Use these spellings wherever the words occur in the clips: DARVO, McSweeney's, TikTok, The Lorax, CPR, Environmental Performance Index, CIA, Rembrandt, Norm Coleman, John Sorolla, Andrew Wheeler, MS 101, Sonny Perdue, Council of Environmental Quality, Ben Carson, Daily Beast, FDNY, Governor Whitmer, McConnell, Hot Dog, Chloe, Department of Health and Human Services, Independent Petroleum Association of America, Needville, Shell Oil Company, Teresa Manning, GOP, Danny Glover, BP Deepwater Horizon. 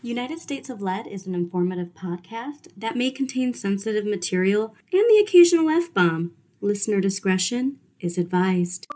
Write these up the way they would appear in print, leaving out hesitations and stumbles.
United States of Lead is an informative podcast that may contain sensitive material and the occasional F-bomb. Listener discretion is advised.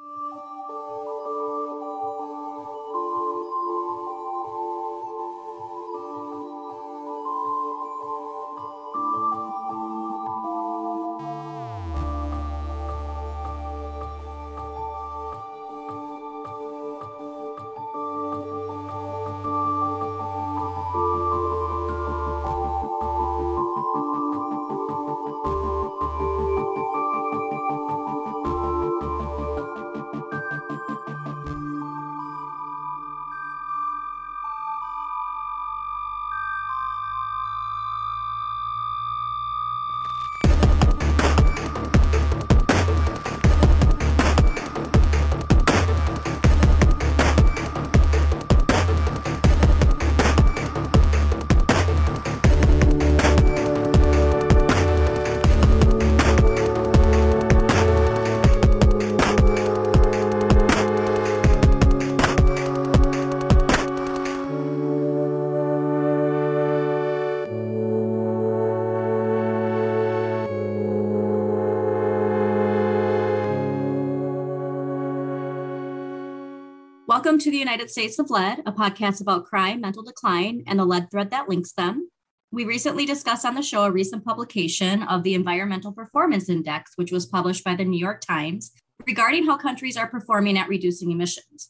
Welcome to the United States of Lead, a podcast about crime, mental decline, and the lead thread that links them. We recently discussed on the show a recent publication of the Environmental Performance Index, which was published by the New York Times, regarding how countries are performing at reducing emissions.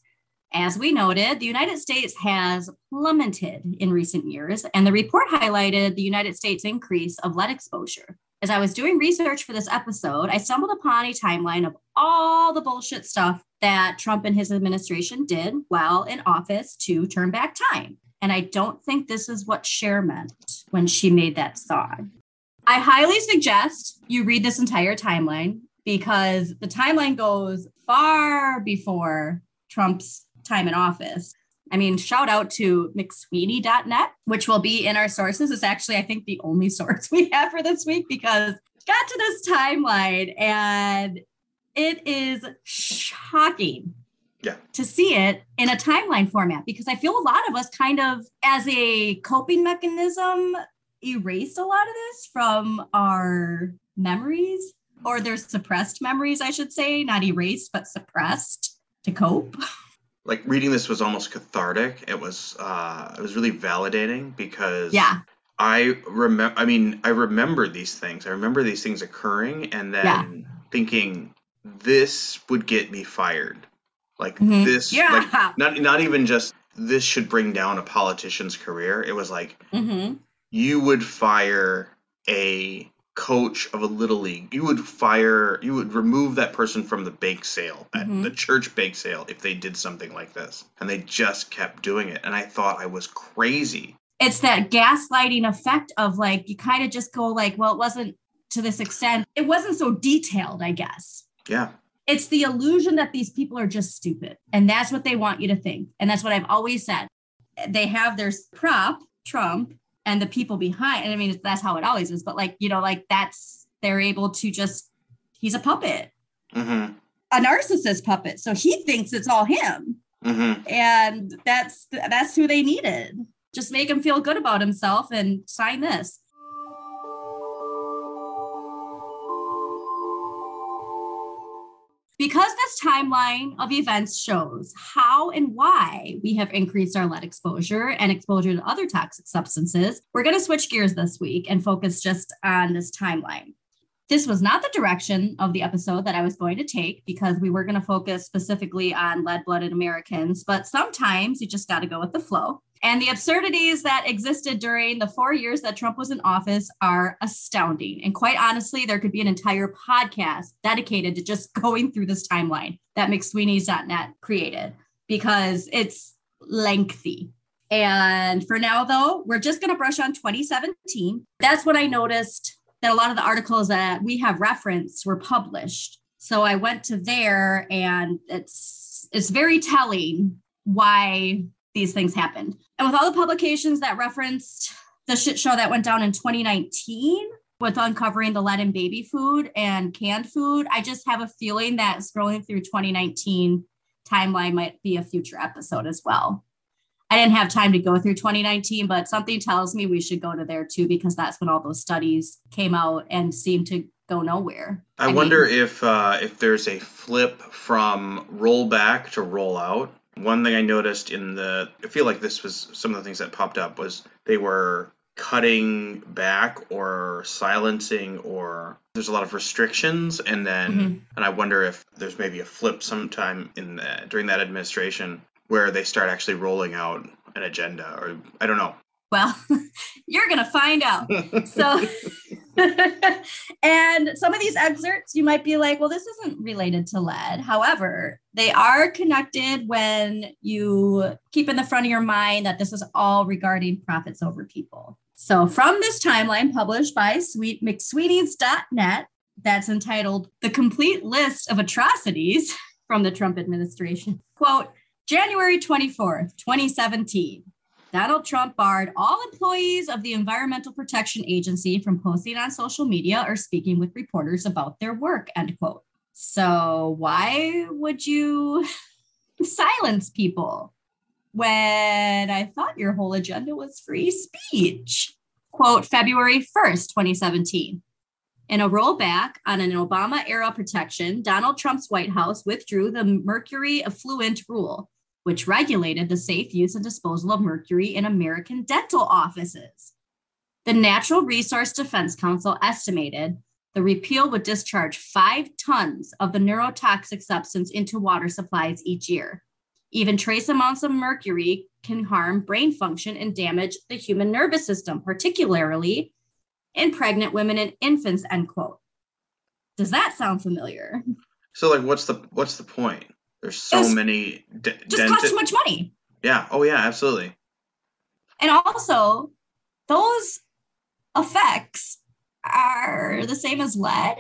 As we noted, the United States has plummeted in recent years, and the report highlighted the United States' increase of lead exposure. As I was doing research for this episode, I stumbled upon a timeline of all the bullshit stuff that Trump and his administration did while in office to turn back time. And I don't think this is what Cher meant when she made that song. I highly suggest you read this entire timeline because the timeline goes far before Trump's time in office. I mean, shout out to McSweeney.net, which will be in our sources. It's actually, I think, the only source we have for this week because got to this timeline and it is shocking to see it in a timeline format because I feel a lot of us kind of, as a coping mechanism, erased a lot of this from our memories, or there's suppressed memories, I should say, not erased, but suppressed to cope. Like reading this was almost cathartic. It was really validating because I remember these things. I remember these things occurring and then thinking this would get me fired. Like this, like not even just this should bring down a politician's career. It was like you would fire a coach of a little league. You would remove that person from the bake sale, the church bake sale, if they did something like this. And they just kept doing it. And I thought I was crazy. It's that gaslighting effect of like, you kind of just go like, well, it wasn't to this extent. It wasn't so detailed, I guess. Yeah. It's the illusion that these people are just stupid. And that's what they want you to think. And that's what I've always said. They have their prop, Trump, and the people behind, and I mean, that's how it always is, but like, you know, like that's, they're able to just, he's a puppet, a narcissist puppet. So he thinks it's all him. And that's who they needed. Just make him feel good about himself and sign this. Because this timeline of events shows how and why we have increased our lead exposure and exposure to other toxic substances, we're going to switch gears this week and focus just on this timeline. This was not the direction of the episode that I was going to take because we were going to focus specifically on lead-blooded Americans, but sometimes you just got to go with the flow. And the absurdities that existed during the 4 years that Trump was in office are astounding. And quite honestly, there could be an entire podcast dedicated to just going through this timeline that McSweeney's.net created because it's lengthy. And for now, though, we're just going to brush on 2017. That's when I noticed that a lot of the articles that we have referenced were published. So I went to there and it's very telling why these things happened. And with all the publications that referenced the shit show that went down in 2019 with uncovering the lead in baby food and canned food, I just have a feeling that scrolling through 2019 timeline might be a future episode as well. I didn't have time to go through 2019, but something tells me we should go to there too, because that's when all those studies came out and seemed to go nowhere. I wonder if there's a flip from roll back to roll out. One thing I noticed I feel like this was some of the things that popped up, was they were cutting back or silencing, or there's a lot of restrictions. And then, and I wonder if there's maybe a flip sometime during that administration where they start actually rolling out an agenda, or I don't know. Well, you're going to find out. So, and some of these excerpts, you might be like, well, this isn't related to lead. However, they are connected when you keep in the front of your mind that this is all regarding profits over people. So from this timeline published by McSweeney's.net, that's entitled The Complete List of Atrocities from the Trump Administration. Quote, January 24th, 2017. Donald Trump barred all employees of the Environmental Protection Agency from posting on social media or speaking with reporters about their work, end quote. So why would you silence people when I thought your whole agenda was free speech? Quote, February 1st, 2017. In a rollback on an Obama-era protection, Donald Trump's White House withdrew the mercury effluent rule, which regulated the safe use and disposal of mercury in American dental offices. The Natural Resource Defense Council estimated the repeal would discharge 5 tons of the neurotoxic substance into water supplies each year. Even trace amounts of mercury can harm brain function and damage the human nervous system, particularly in pregnant women and infants, end quote. Does that sound familiar? So like, what's the point? There's so many. Just cost too much money. Yeah. Oh, yeah, absolutely. And also, those effects are the same as lead,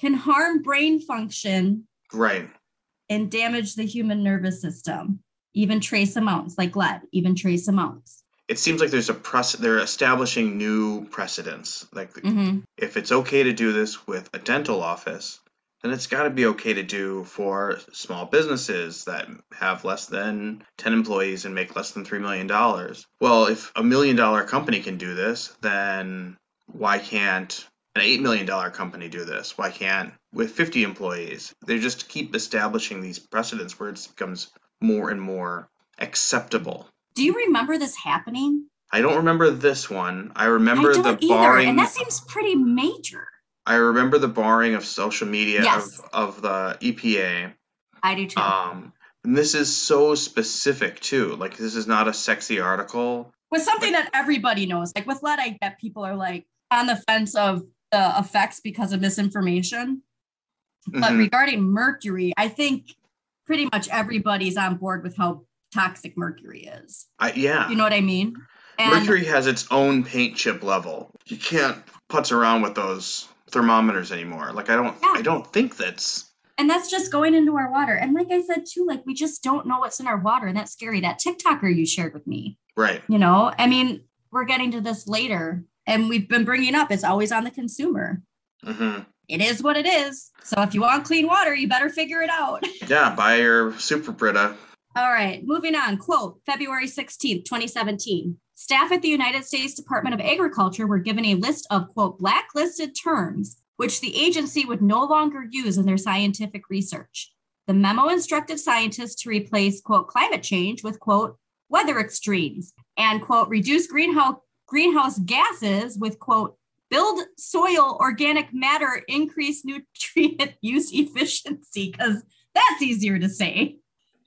can harm brain function. Right. And damage the human nervous system, even trace amounts, like lead, even trace amounts. It seems like they're establishing new precedents. Like if it's okay to do this with a dental office, then it's got to be okay to do for small businesses that have less than 10 employees and make less than $3 million. Well, if $1 million company can do this, then why can't an $8 million company do this? Why can't with 50 employees? They just keep establishing these precedents where it becomes more and more acceptable. Do you remember this happening? I don't remember this one. I remember barring. And that seems pretty major. I remember the barring of social media of the EPA. I do too. And this is so specific too. Like, this is not a sexy article. With something that everybody knows. Like with lead, I bet people are like on the fence of the effects because of misinformation. But regarding mercury, I think pretty much everybody's on board with how toxic mercury is. You know what I mean? And mercury has its own paint chip level. You can't putz around with those thermometers anymore. Like I don't think that's. And that's just going into our water. And like I said too, like we just don't know what's in our water, and that's scary. That TikToker you shared with me, right? You know, I mean, we're getting to this later, and we've been bringing up it's always on the consumer. It is what it is. So if you want clean water, you better figure it out. Yeah, buy your Super Brita. All right, moving on. Quote, February 16th, 2017. Staff at the United States Department of Agriculture were given a list of, quote, blacklisted terms, which the agency would no longer use in their scientific research. The memo instructed scientists to replace, quote, climate change with, quote, weather extremes, and, quote, reduce greenhouse gases with, quote, build soil organic matter, increase nutrient use efficiency, because that's easier to say.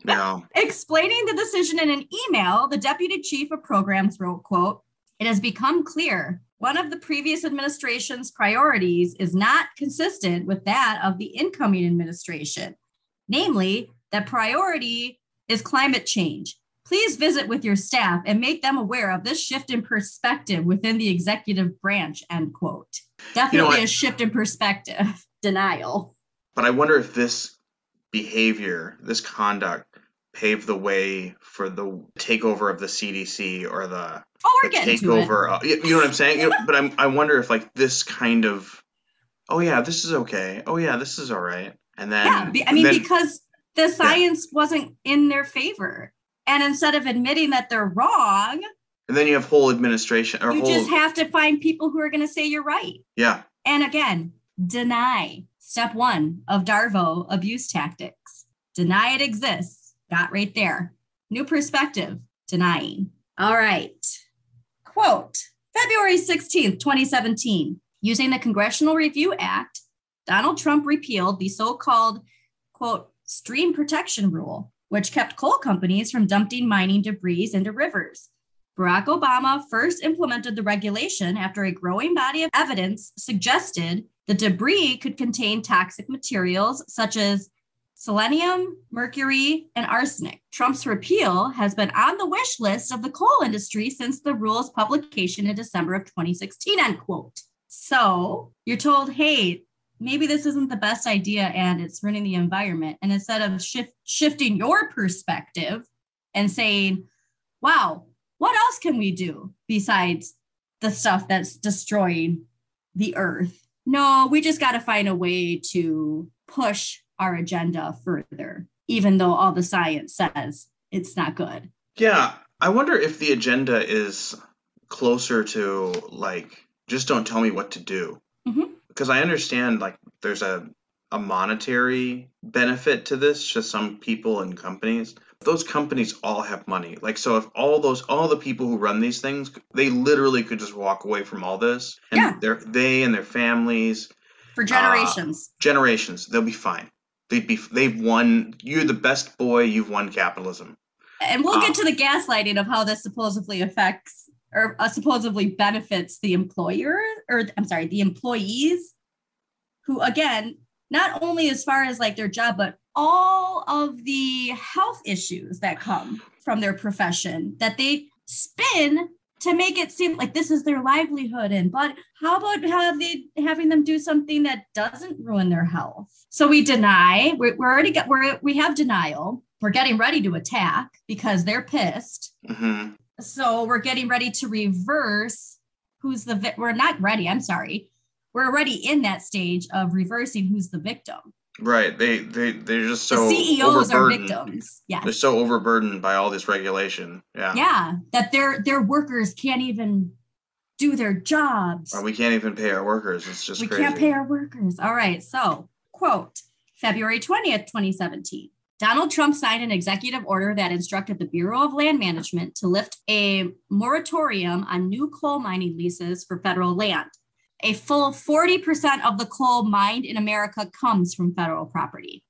No. Explaining the decision in an email, the deputy chief of programs wrote, quote, it has become clear one of the previous administration's priorities is not consistent with that of the incoming administration. Namely, the priority is climate change. Please visit with your staff and make them aware of this shift in perspective within the executive branch, end quote. Definitely a shift in perspective. Denial. But I wonder if this behavior, this conduct, paved the way for the takeover of the CDC or the takeover. You know what I'm saying? But I wonder if like this kind of, oh yeah, this is okay. Oh yeah, this is all right. And then because the science wasn't in their favor. And instead of admitting that they're wrong. And then you have whole administration. Or you just have to find people who are going to say you're right. Yeah. And again, deny. Step one of DARVO abuse tactics. Deny it exists. Got right there. New perspective. Denying. All right. Quote, February 16th, 2017, using the Congressional Review Act, Donald Trump repealed the so-called, quote, stream protection rule, which kept coal companies from dumping mining debris into rivers. Barack Obama first implemented the regulation after a growing body of evidence suggested the debris could contain toxic materials such as selenium, mercury, and arsenic. Trump's repeal has been on the wish list of the coal industry since the rule's publication in December of 2016, end quote. So you're told, hey, maybe this isn't the best idea and it's ruining the environment. And instead of shifting your perspective and saying, wow, what else can we do besides the stuff that's destroying the earth? No, we just got to find a way to push our agenda further, even though all the science says it's not good. Yeah. I wonder if the agenda is closer to like, just don't tell me what to do. Mm-hmm. Because I understand like there's a monetary benefit to this to some people and companies. Those companies all have money. Like, so if all the people who run these things, they literally could just walk away from all this and they and their families for generations, they'll be fine. They've won. You're the best boy. You've won capitalism. And we'll get to the gaslighting of how this supposedly affects or supposedly benefits the the employees who, again, not only as far as like their job, but all of the health issues that come from their profession that they spin to make it seem like this is their livelihood. And but how about having them do something that doesn't ruin their health? So we deny. We have denial. We're getting ready to attack because they're pissed. Mm-hmm. So we're getting ready to reverse we're not ready. I'm sorry. We're already in that stage of reversing who's the victim. Right. They're just so the CEOs are victims. Yeah. They're so overburdened by all this regulation. Yeah. Yeah. That their workers can't even do their jobs. Well, we can't even pay our workers. It's just crazy. We can't pay our workers. All right. So quote, February 20th, 2017. Donald Trump signed an executive order that instructed the Bureau of Land Management to lift a moratorium on new coal mining leases for federal land. A full 40% of the coal mined in America comes from federal property.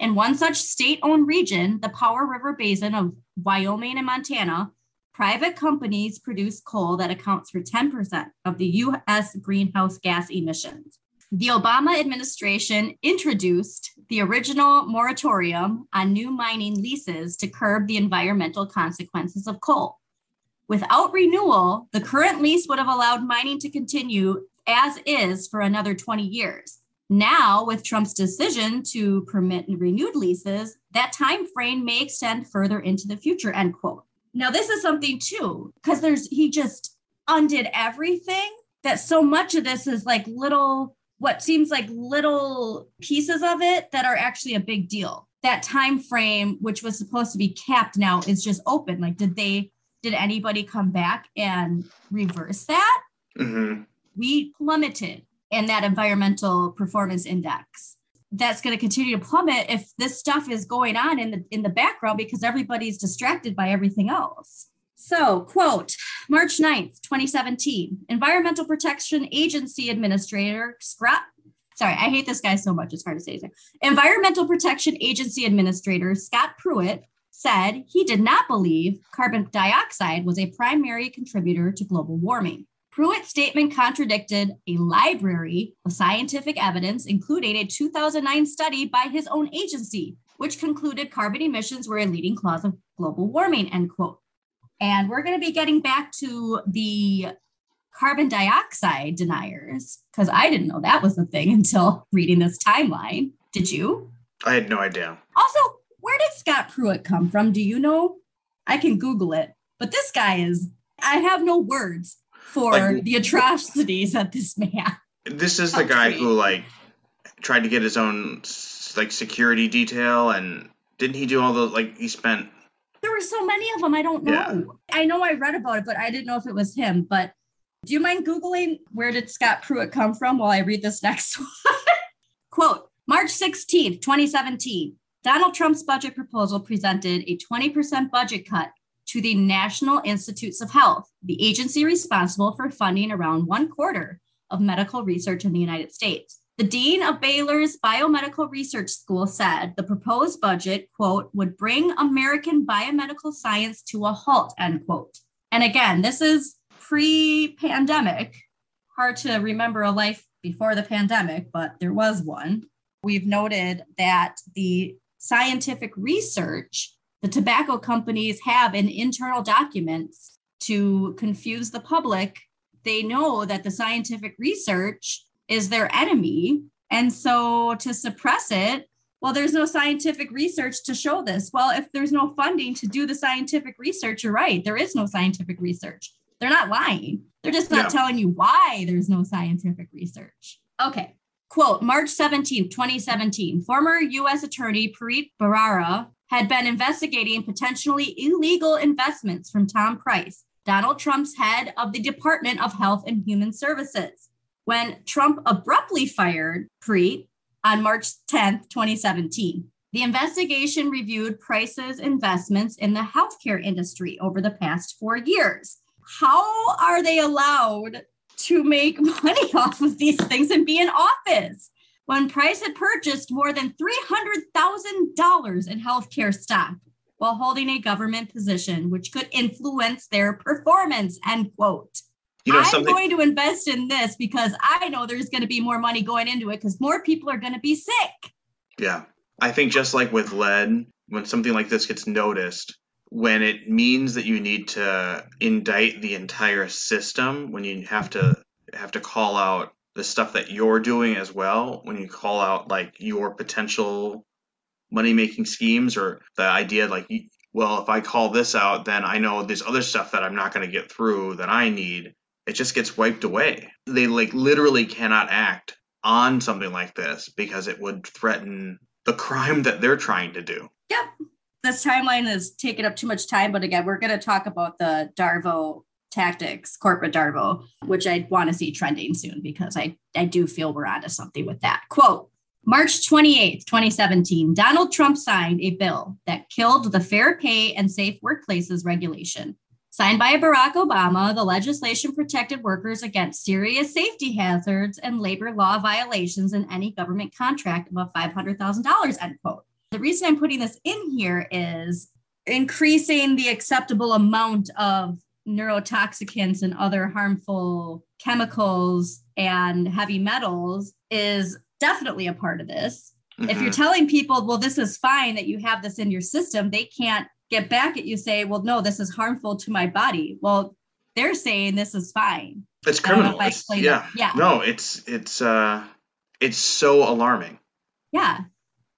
In one such state-owned region, the Powder River Basin of Wyoming and Montana, private companies produce coal that accounts for 10% of the U.S. greenhouse gas emissions. The Obama administration introduced the original moratorium on new mining leases to curb the environmental consequences of coal. Without renewal, the current lease would have allowed mining to continue as is for another 20 years. Now, with Trump's decision to permit renewed leases, that time frame may extend further into the future, end quote. Now, this is something too, because he just undid everything, that so much of this is like what seems like little pieces of it that are actually a big deal. That time frame, which was supposed to be capped now, is just open. Like, did anybody come back and reverse that? Mm-hmm. We plummeted in that environmental performance index. That's going to continue to plummet if this stuff is going on in the background because everybody's distracted by everything else. So, quote, March 9th, 2017, Environmental Protection Agency Administrator Environmental Protection Agency Administrator Scott Pruitt said he did not believe carbon dioxide was a primary contributor to global warming. Pruitt's statement contradicted a library of scientific evidence, including a 2009 study by his own agency, which concluded carbon emissions were a leading cause of global warming, end quote. And we're going to be getting back to the carbon dioxide deniers, because I didn't know that was a thing until reading this timeline. Did you? I had no idea. Also, where did Scott Pruitt come from? Do you know? I can Google it. But this guy I have no words for the atrocities of this man. This is the guy who tried to get his own security detail. And didn't he do all those, he spent There were so many of them. I don't know. Yeah. I know I read about it, but I didn't know if it was him. But do you mind Googling where did Scott Pruitt come from while I read this next one? Quote, March 16th, 2017, Donald Trump's budget proposal presented a 20% budget cut to the National Institutes of Health, the agency responsible for funding around 1/4 of medical research in the United States. The dean of Baylor's Biomedical Research School said the proposed budget, quote, would bring American biomedical science to a halt, end quote. And again, this is pre-pandemic. Hard to remember a life before the pandemic, but there was one. We've noted that the scientific research, the tobacco companies have in internal documents to confuse the public. They know that the scientific research is their enemy. And so to suppress it, well, there's no scientific research to show this. Well, if there's no funding to do the scientific research, you're right. There is no scientific research. They're not lying. They're just not telling you why there's no scientific research. Okay. Quote, March 17, 2017, former U.S. Attorney Preet Bharara had been investigating potentially illegal investments from Tom Price, Donald Trump's head of the Department of Health and Human Services, when Trump abruptly fired Preet on March 10, 2017. The investigation reviewed Price's investments in the healthcare industry over the past 4 years. How are they allowed to make money off of these things and be in office when Price had purchased more than $300,000 in healthcare stock while holding a government position, which could influence their performance, end quote. You know, I'm going to invest in this because I know there's going to be more money going into it because more people are going to be sick. Yeah. I think just like with lead, when something like this gets noticed, when it means that you need to indict the entire system, when you have to call out the stuff that you're doing as well, when you call out like your potential money-making schemes or the idea like, well, if I call this out, then I know there's other stuff that I'm not going to get through that I need. It just gets wiped away. They like literally cannot act on something like this because it would threaten the crime that they're trying to do. Yep. This timeline is taking up too much time, but again, we're going to talk about the DARVO tactics, corporate DARVO, which I want to see trending soon because I do feel we're onto something with that. Quote, March 28th, 2017, Donald Trump signed a bill that killed the Fair Pay and Safe Workplaces regulation. Signed by Barack Obama, the legislation protected workers against serious safety hazards and labor law violations in any government contract above $500,000, end quote. The reason I'm putting this in here is increasing the acceptable amount of neurotoxicants and other harmful chemicals and heavy metals is definitely a part of this. Mm-hmm. If you're telling people, well, this is fine that you have this in your system, they can't get back at you, say, well, no, this is harmful to my body. Well, they're saying this is fine. It's criminal. No, it's so alarming. Yeah.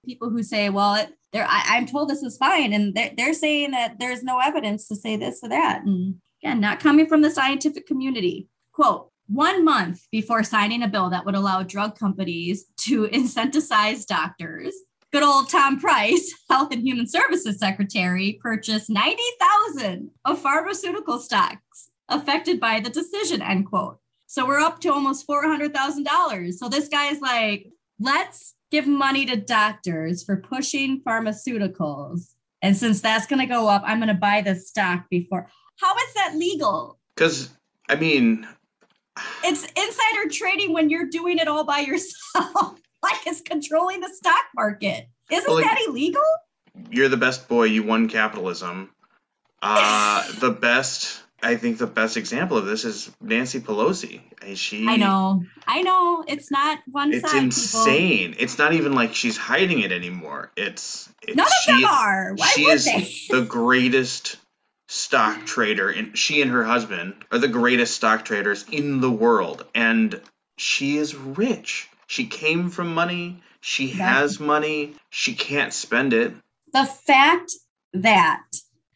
People who say, well, I'm told this is fine. And they're saying that there's no evidence to say this or that. And again, not coming from the scientific community. Quote, 1 month before signing a bill that would allow drug companies to incentivize doctors, good old Tom Price, Health and Human Services Secretary, purchased 90,000 of pharmaceutical stocks affected by the decision, end quote. So we're up to almost $400,000. So this guy's like, let's give money to doctors for pushing pharmaceuticals. And since that's going to go up, I'm going to buy this stock before. How is that legal? Because, I mean, it's insider trading when you're doing it all by yourself. Like it's controlling the stock market. Isn't that illegal? You're the best boy. You won capitalism. I think the best example of this is Nancy Pelosi. I know. It's not one side. It's insane. People. It's not even like she's hiding it anymore. None of them are. Why would they? She is the greatest stock trader, and she and her husband are the greatest stock traders in the world. And she is rich. She came from money. She has money. She can't spend it. The fact that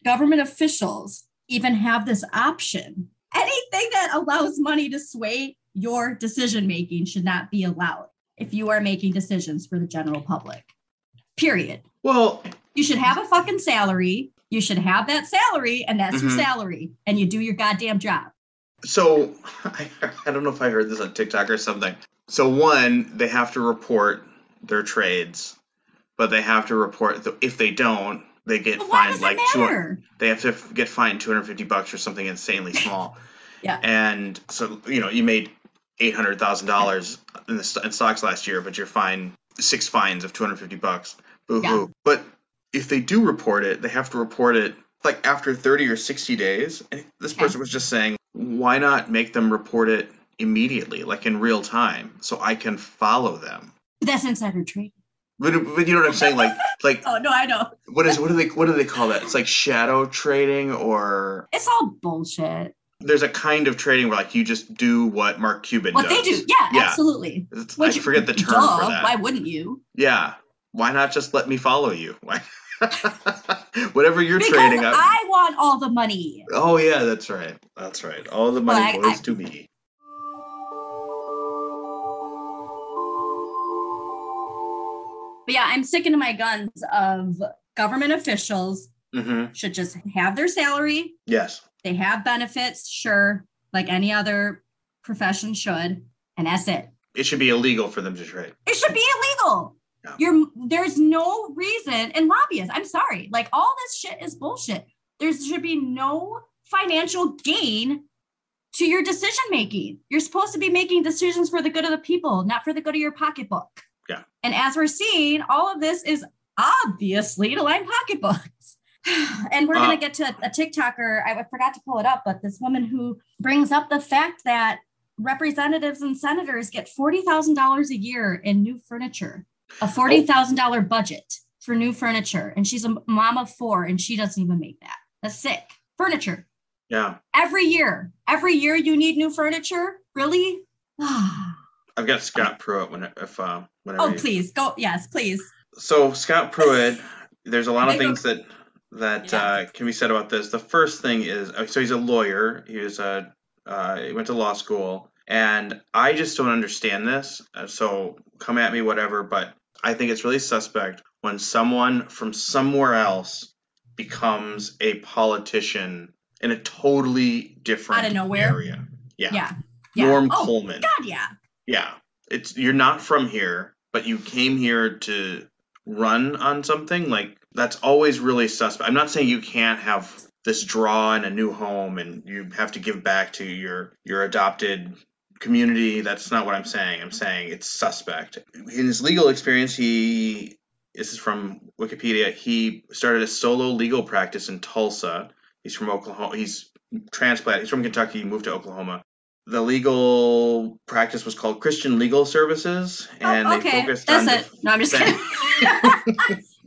government officials even have this option. Anything that allows money to sway your decision-making should not be allowed if you are making decisions for the general public, period. Well, you should have a fucking salary. You should have that salary, and that's your salary, and you do your goddamn job. So I don't know if I heard this on TikTok or something. So one, they have to report their trades, but they have to report if they don't, they get fined like they have to get fined $250 or something insanely small. Yeah. And so, you know, you made $800,000 in stocks last year, but you're fined six fines of $250. Boo hoo. Yeah. But if they do report it, they have to report it like after 30 or 60 days. And this person was just saying, why not make them report it immediately, like in real time, so I can follow them? That's insider trading. But you know what I'm saying? Like oh no, I know. What do they call that? It's like shadow trading, or it's all bullshit. There's a kind of trading where like you just do what Mark Cuban does. What they do, yeah, absolutely. Which, I forget the term for that. Why wouldn't you? Yeah. Why not just let me follow you? Why? Whatever you're trading up. I want all the money. Oh yeah, that's right. That's right. All the money goes to me. But yeah, I'm sticking to my guns of government officials should just have their salary. Yes. They have benefits, sure, like any other profession should, and that's it. It should be illegal for them to trade. It should be illegal. Yeah. There's no reason, and lobbyists, I'm sorry, like all this shit is bullshit. There should be no financial gain to your decision making. You're supposed to be making decisions for the good of the people, not for the good of your pocketbook. Yeah. And as we're seeing, all of this is obviously to line pocketbooks. And we're going to get to a TikToker. I forgot to pull it up, but this woman who brings up the fact that representatives and senators get $40,000 a year in new furniture, a $40,000 budget for new furniture. And she's a mom of four, and she doesn't even make that. That's sick. Furniture. Yeah. Every year you need new furniture. Really? I've got Scott Pruitt whenever. Please go. Yes, please. So Scott Pruitt, there's a lot of things that can be said about this. The first thing is, so he's a lawyer. He went to law school, and I just don't understand this. So come at me, whatever. But I think it's really suspect when someone from somewhere else becomes a politician in a totally different area. Yeah. Norm Coleman. God, yeah. Yeah, you're not from here, but you came here to run on something. Like, that's always really suspect. I'm not saying you can't have this draw in a new home and you have to give back to your adopted community. That's not what I'm saying. I'm saying it's suspect. In his legal experience, this is from Wikipedia, he started a solo legal practice in Tulsa. He's from Oklahoma. He's transplanted. He's from Kentucky. He moved to Oklahoma. The legal practice was called Christian Legal Services, and they focused on... No, I'm just kidding.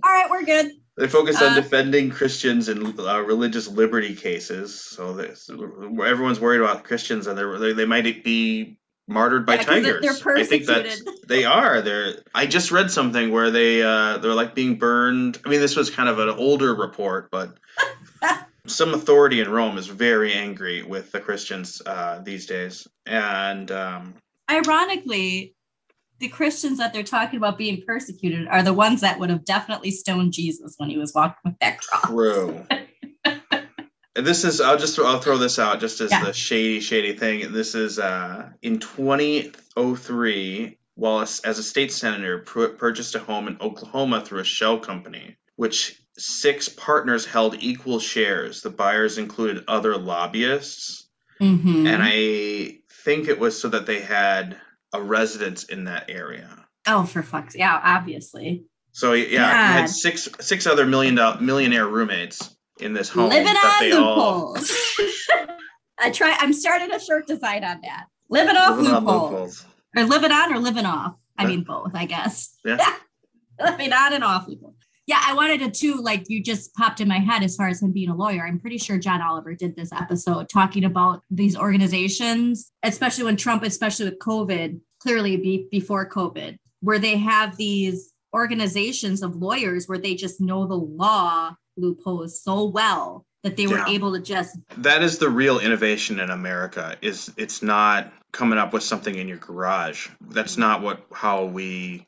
All right, we're good. They focused on defending Christians in religious liberty cases. So everyone's worried about Christians, and they might be martyred by tigers. They're persecuted. I think that they are. I just read something where they're like being burned. I mean, this was kind of an older report, but... Some authority in Rome is very angry with the Christians these days. And ironically, the Christians that they're talking about being persecuted are the ones that would have definitely stoned Jesus when he was walking with that cross. True. This is, I'll throw this out just as the shady thing. This is in 2003, while as a state senator, Pruitt purchased a home in Oklahoma through a shell company, which six partners held equal shares. The buyers included other lobbyists. And I think it was so that they had a residence in that area. Oh, for fuck's sake. Yeah, obviously. So, yeah, he had six other millionaire roommates in this home. Living on loopholes. I'm starting a shirt design on that. Living off loopholes. Or living on or living off. I mean, both, I guess. Yeah. Living on and off loopholes. Yeah, I wanted to too, like you just popped in my head as far as him being a lawyer. I'm pretty sure John Oliver did this episode talking about these organizations, especially when Trump, especially with COVID, clearly before COVID, where they have these organizations of lawyers where they just know the law loopholes so well that they were able to just... That is the real innovation in America, is it's not coming up with something in your garage. That's not how we've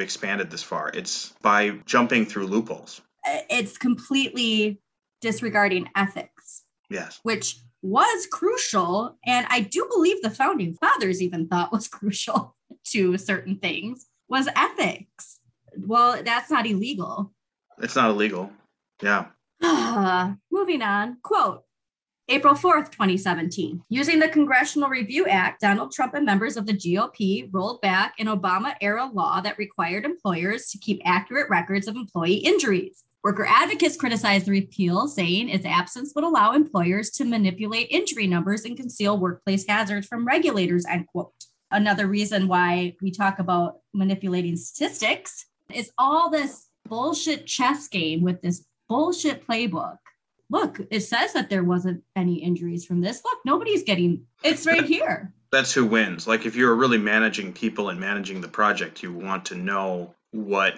expanded this far. It's by jumping through loopholes. It's completely disregarding ethics. Yes. Which was crucial. And I do believe the founding fathers even thought was crucial to certain things was ethics. Well, that's not illegal. It's not illegal. Yeah. Moving on. Quote, April 4th, 2017. Using the Congressional Review Act, Donald Trump and members of the GOP rolled back an Obama-era law that required employers to keep accurate records of employee injuries. Worker advocates criticized the repeal, saying its absence would allow employers to manipulate injury numbers and conceal workplace hazards from regulators, end quote. Another reason why we talk about manipulating statistics is all this bullshit chess game with this bullshit playbook. Look, it says that there wasn't any injuries from this. Look, nobody's getting, it's right here. That's who wins. Like if you're really managing people and managing the project, you want to know what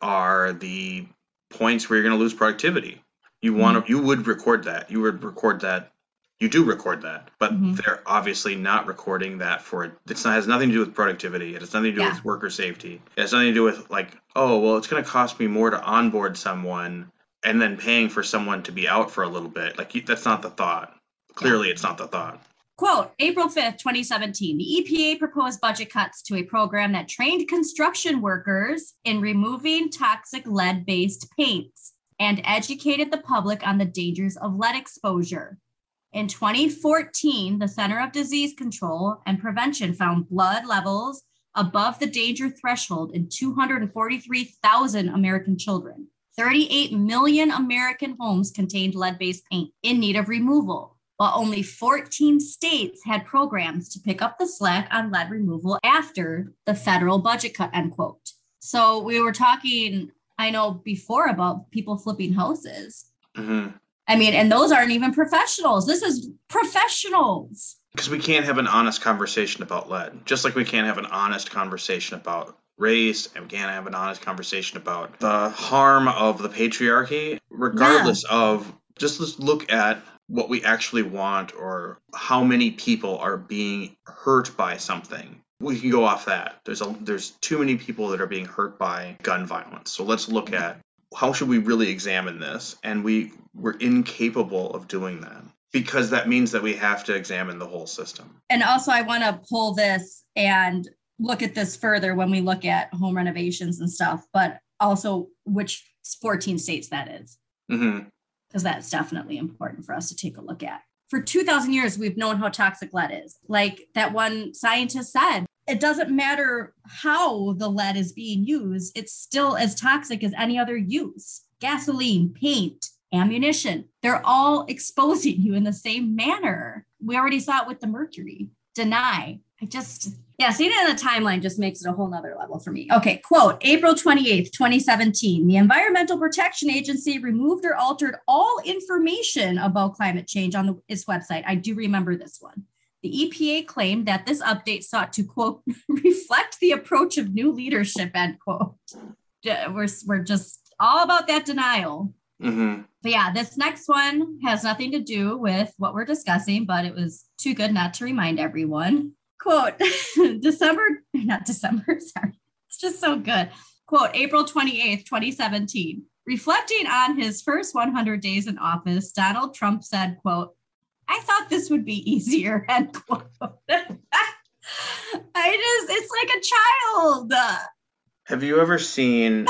are the points where you're going to lose productivity. You want to, you would record that. You would record that. You do record that, but they're obviously not recording that for it. It's not, has nothing to do with productivity. It has nothing to do with worker safety. It has nothing to do with like, oh, well, it's going to cost me more to onboard someone and then paying for someone to be out for a little bit. Like, that's not the thought. Clearly, it's not the thought. Quote, April 5th, 2017, the EPA proposed budget cuts to a program that trained construction workers in removing toxic lead-based paints and educated the public on the dangers of lead exposure. In 2014, the Center for Disease Control and Prevention found blood levels above the danger threshold in 243,000 American children. 38 million American homes contained lead-based paint in need of removal, while only 14 states had programs to pick up the slack on lead removal after the federal budget cut, end quote. So we were talking, I know, before about people flipping houses. I mean, and those aren't even professionals. This is professionals. Because we can't have an honest conversation about lead, just like we can't have an honest conversation about race, and we can't have an honest conversation about the harm of the patriarchy, regardless of, just let's look at what we actually want or how many people are being hurt by something. We can go off that. There's too many people that are being hurt by gun violence. So let's look at how should we really examine this? And we're incapable of doing that. Because that means that we have to examine the whole system. And also I want to pull this and look at this further when we look at home renovations and stuff, but also which 14 states that is, because that's definitely important for us to take a look at. For 2,000 years, we've known how toxic lead is. Like that one scientist said, it doesn't matter how the lead is being used. It's still as toxic as any other use. Gasoline, paint, ammunition, they're all exposing you in the same manner. We already saw it with the mercury. Deny. Seeing it in the timeline just makes it a whole nother level for me. Okay, quote, April 28th, 2017, the Environmental Protection Agency removed or altered all information about climate change on its website. I do remember this one. The EPA claimed that this update sought to, quote, reflect the approach of new leadership, end quote. We're just all about that denial. But yeah, this next one has nothing to do with what we're discussing, but it was too good not to remind everyone. Quote, It's just so good. Quote, April 28th, 2017. Reflecting on his first 100 days in office, Donald Trump said, quote, I thought this would be easier, end quote. It's like a child. Have you ever seen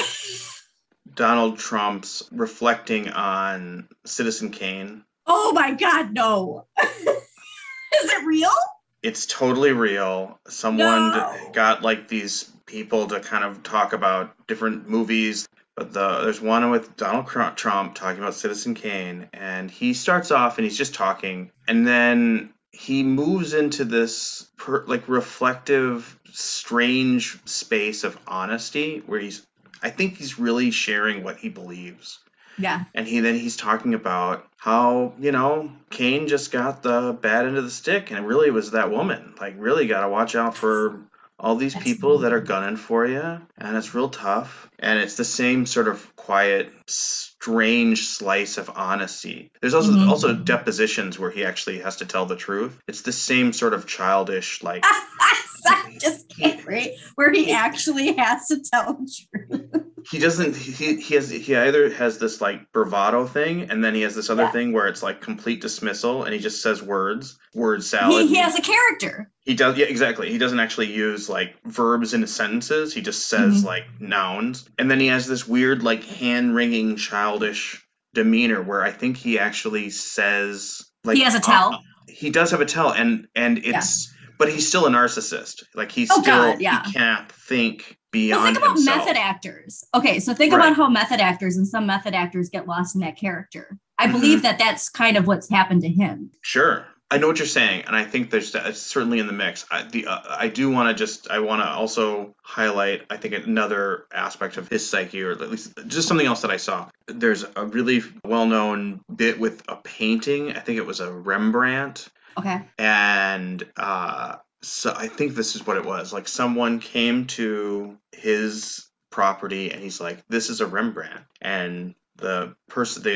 Donald Trump's reflecting on Citizen Kane? Oh my God, no. Is it real? It's totally real. Someone got like these people to kind of talk about different movies. But there's one with Donald Trump talking about Citizen Kane. And he starts off and he's just talking. And then he moves into this reflective, strange space of honesty where I think he's really sharing what he believes. Yeah. And he's talking about how, Kane just got the bad end of the stick. And it really was that woman. Like, really got to watch out for all these people that are gunning for you. And it's real tough. And it's the same sort of quiet, strange slice of honesty. There's also depositions where he actually has to tell the truth. It's the same sort of childish, like... I just can't, right? Where he actually has to tell the truth. he doesn't, he either has this like bravado thing, and then he has this other thing where it's like complete dismissal, and he just says word salad. He has a character. He does, yeah, exactly. He doesn't actually use like verbs in his sentences. He just says like nouns, and then he has this weird like hand-wringing childish demeanor where I think he actually says like he has a tell. He does have a tell, and it's but he's still a narcissist. Like he's he can't think beyond himself. Method actors. Okay, so think about how method actors and some method actors get lost in that character. I believe that that's kind of what's happened to him. Sure. I know what you're saying, and I think there's certainly in the mix. I want to also highlight, I think, another aspect of his psyche, or at least just something else that I saw. There's a really well-known bit with a painting. I think it was a Rembrandt. Okay. And so I think this is what it was. Like someone came to his property, and he's like, "This is a Rembrandt," and the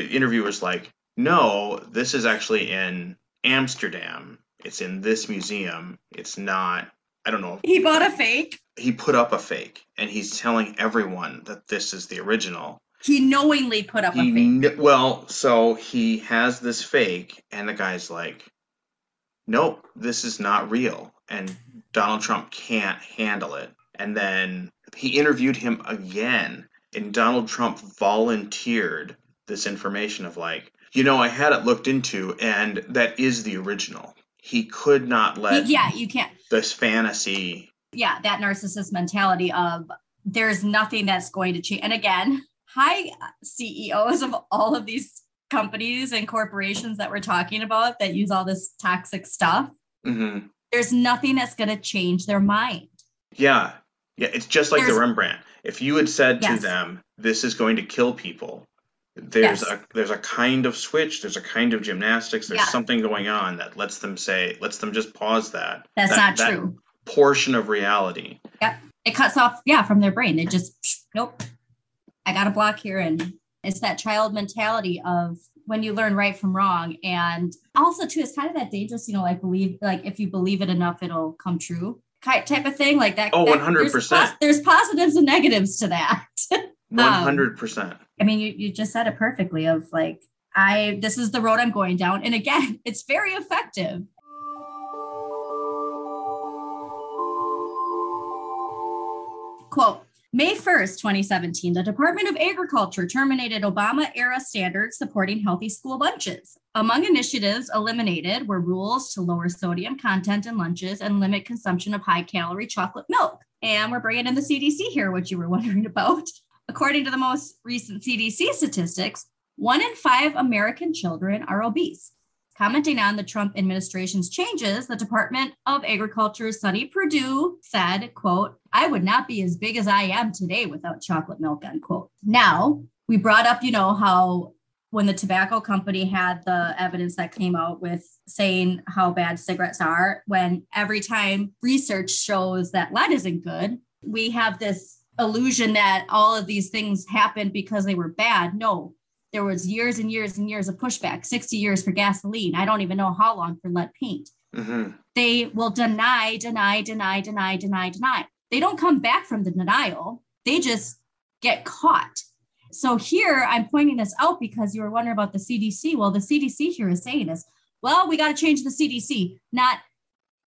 interviewer's like, "No, this is actually in Amsterdam. It's in this museum. It's not, I don't know." He bought a fake. He put up a fake, and he's telling everyone that this is the original. He knowingly put up a fake. Well, so he has this fake, and the guy's like, "Nope, this is not real." And Donald Trump can't handle it. And then he interviewed him again, and Donald Trump volunteered this information of like, "You know, I had it looked into, and that is the original." He could not let you can't. This fantasy. Yeah, that narcissist mentality of there's nothing that's going to change. And again, high CEOs of all of these companies and corporations that we're talking about that use all this toxic stuff, there's nothing that's going to change their mind. Yeah. Yeah, it's just like the Rembrandt. If you had said to them, "This is going to kill people," there's a kind of switch, there's a kind of gymnastics, there's something going on that lets them just pause that. That's not true. Portion of reality. Yep. It cuts off from their brain. It just nope. I got a block here, and it's that child mentality of when you learn right from wrong, and also too it's kind of that dangerous, you know, like believe, like if you believe it enough it'll come true type of thing, like that. Oh, 100%. There's positives and negatives to that. 100%. I mean, you just said it perfectly of like, this is the road I'm going down. And again, it's very effective. Quote, May 1st, 2017, the Department of Agriculture terminated Obama-era standards supporting healthy school lunches. Among initiatives eliminated were rules to lower sodium content in lunches and limit consumption of high-calorie chocolate milk. And we're bringing in the CDC here, which you were wondering about. According to the most recent CDC statistics, 1 in 5 American children are obese. Commenting on the Trump administration's changes, the Department of Agriculture's Sonny Perdue said, quote, "I would not be as big as I am today without chocolate milk," unquote. Now, we brought up, you know, how when the tobacco company had the evidence that came out with saying how bad cigarettes are, when every time research shows that lead isn't good, we have this illusion that all of these things happened because they were bad. No, there was years and years and years of pushback, 60 years for gasoline. I don't even know how long for lead paint. They will deny. They don't come back from the denial. They just get caught. So here I'm pointing this out because you were wondering about the CDC. Well, the CDC here is saying this, well, we got to change the CDC, not,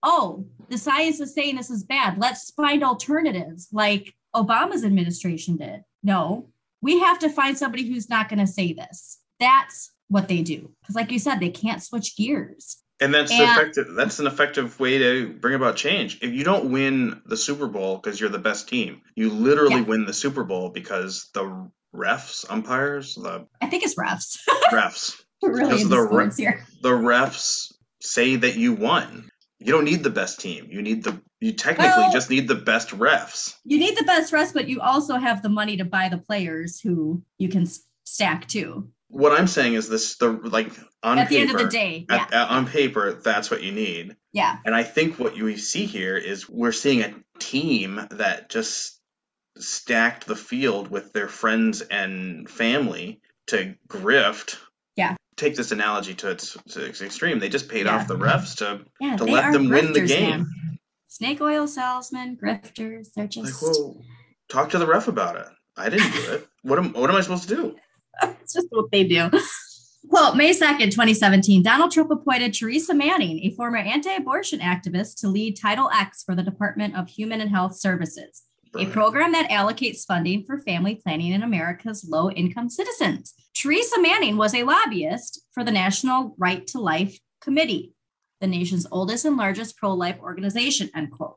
oh, the science is saying this is bad. Let's find alternatives like Obama's administration did. No, we have to find somebody who's not going to say this. That's what they do. Because like you said, they can't switch gears. And that's an effective way to bring about change. If you don't win the Super Bowl because you're the best team, you literally win the Super Bowl because the refs, umpires, I think it's refs. Refs. Really into sports here. The refs say that you won. You don't need the best team. You technically just need the best refs. You need the best refs, but you also have the money to buy the players who you can stack too. What I'm saying is this, at the end of the day, on paper, that's what you need. Yeah. And I think what you see here is we're seeing a team that just stacked the field with their friends and family to grift. Yeah. Take this analogy to its extreme. They just paid off the refs to let them win the game. Man. Snake oil salesmen, grifters, they're just... Like, well, talk to the ref about it. I didn't do it. What am I supposed to do? It's just what they do. Quote, May 2nd, 2017, Donald Trump appointed Teresa Manning, a former anti-abortion activist, to lead Title X for the Department of Human and Health Services, a program that allocates funding for family planning in America's low-income citizens. Teresa Manning was a lobbyist for the National Right to Life Committee, the nation's oldest and largest pro-life organization, end quote.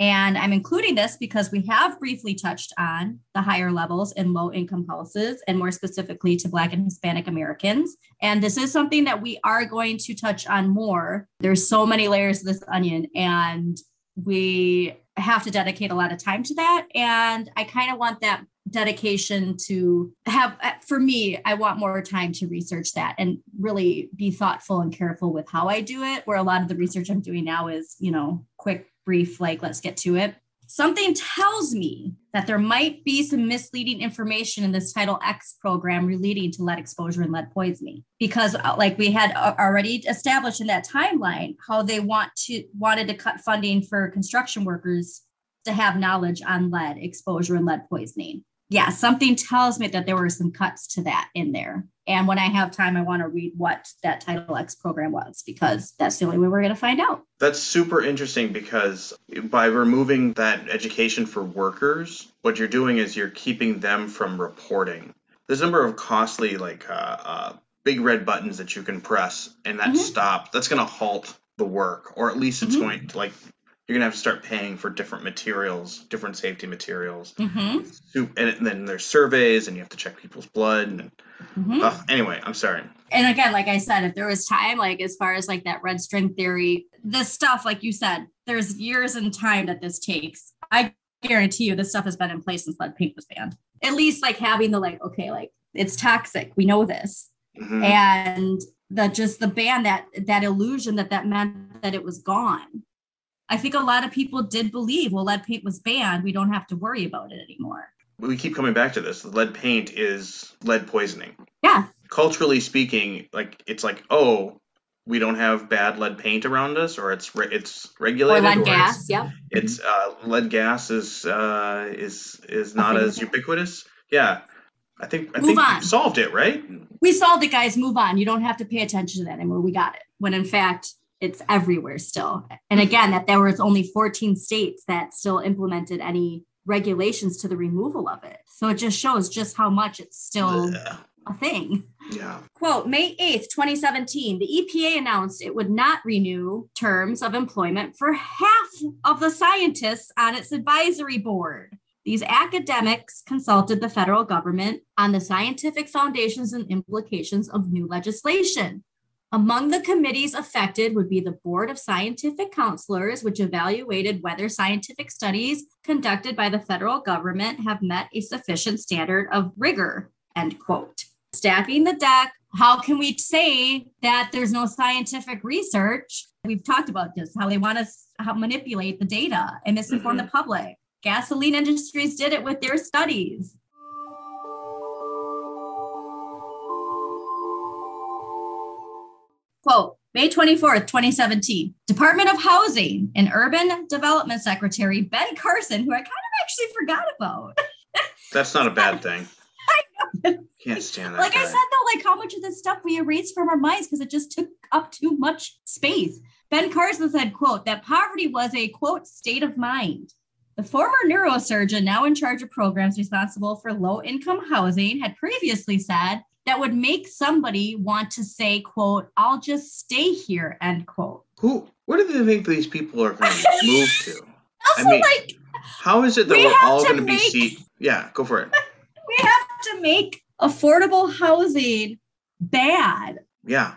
And I'm including this because we have briefly touched on the higher levels in low-income houses, and more specifically to Black and Hispanic Americans. And this is something that we are going to touch on more. There's so many layers of this onion, and we have to dedicate a lot of time to that. And I kind of want that dedication to have, for me, I want more time to research that and really be thoughtful and careful with how I do it, where a lot of the research I'm doing now is, you know, quick, brief, like, let's get to it. Something tells me that there might be some misleading information in this Title X program relating to lead exposure and lead poisoning, because like we had already established in that timeline, how they wanted to cut funding for construction workers to have knowledge on lead exposure and lead poisoning. Yeah, something tells me that there were some cuts to that in there. And when I have time, I want to read what that Title X program was, because that's the only way we're going to find out. That's super interesting, because by removing that education for workers, what you're doing is you're keeping them from reporting. There's a number of costly, like big red buttons that you can press, and that stop, that's going to halt the work, or at least it's going to, like, you're going to have to start paying for different materials, different safety materials. And then there's surveys, and you have to check people's blood. And anyway, I'm sorry. And again, like I said, if there was time, like as far as like that red string theory, this stuff, like you said, there's years and time that this takes. I guarantee you this stuff has been in place since lead paint was banned. At least like having the like, okay, like it's toxic. We know this. And the ban, that illusion that meant that it was gone. I think a lot of people did believe, well, lead paint was banned, we don't have to worry about it anymore. We keep coming back to this. Lead paint is lead poisoning. Yeah. Culturally speaking, like it's like, oh, we don't have bad lead paint around us, or it's regulated. Or lead gas. Yep. It's lead gas is not as ubiquitous. Yeah. I think we solved it, right? We solved it, guys. Move on. You don't have to pay attention to that anymore. We got it. When in fact, it's everywhere still. And again, that there was only 14 states that still implemented any regulations to the removal of it. So it just shows just how much it's still a thing. Yeah. Quote, May 8th, 2017, the EPA announced it would not renew terms of employment for half of the scientists on its advisory board. These academics consulted the federal government on the scientific foundations and implications of new legislation. Among the committees affected would be the Board of Scientific Counselors, which evaluated whether scientific studies conducted by the federal government have met a sufficient standard of rigor, end quote. Stacking the deck, how can we say that there's no scientific research? We've talked about this, how they want us to manipulate the data and misinform the public. Gasoline industries did it with their studies. Quote, May 24th, 2017, Department of Housing and Urban Development Secretary Ben Carson, who I kind of actually forgot about. That's not a bad thing. I know. Can't stand that. Like guy. I said, though, like how much of this stuff we erase from our minds because it just took up too much space. Ben Carson said, quote, that poverty was a, quote, state of mind. The former neurosurgeon, now in charge of programs responsible for low-income housing, had previously said, that would make somebody want to say, quote, I'll just stay here, end quote. Where do they think these people are going to move to? Also, I mean, like, how is it that we're all going to be seated? Yeah, go for it. We have to make affordable housing bad. Yeah,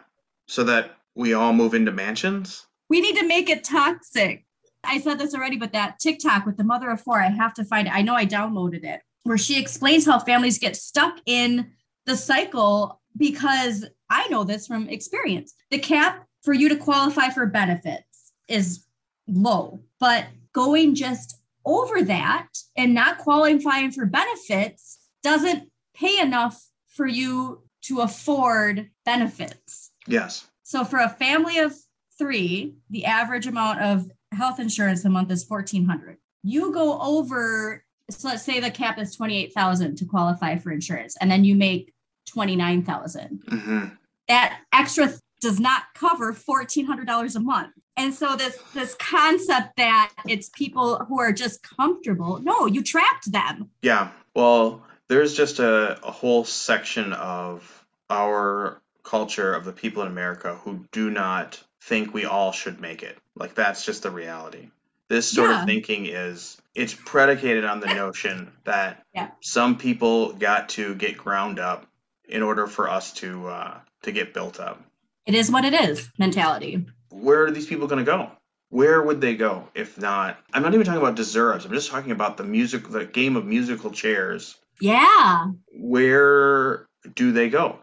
so that we all move into mansions? We need to make it toxic. I said this already, but that TikTok with the mother of four, I have to find it. I know I downloaded it, where she explains how families get stuck in the cycle, because I know this from experience. The cap for you to qualify for benefits is low, but going just over that and not qualifying for benefits doesn't pay enough for you to afford benefits. Yes. So for a family of three, the average amount of health insurance a month is $1,400. You go over So let's say the cap is $28,000 to qualify for insurance, and then you make $29,000. Mm-hmm. That extra does not cover $1,400 a month. And so this concept that it's people who are just comfortable, no, you trapped them. Yeah. Well, there's just a whole section of our culture of the people in America who do not think we all should make it. Like, that's just the reality. This sort of thinking it's predicated on the notion that some people got to get ground up in order for us to get built up. It is what it is mentality. Where are these people going to go? Where would they go if not? I'm not even talking about deserves. I'm just talking about the game of musical chairs. Yeah. Where do they go?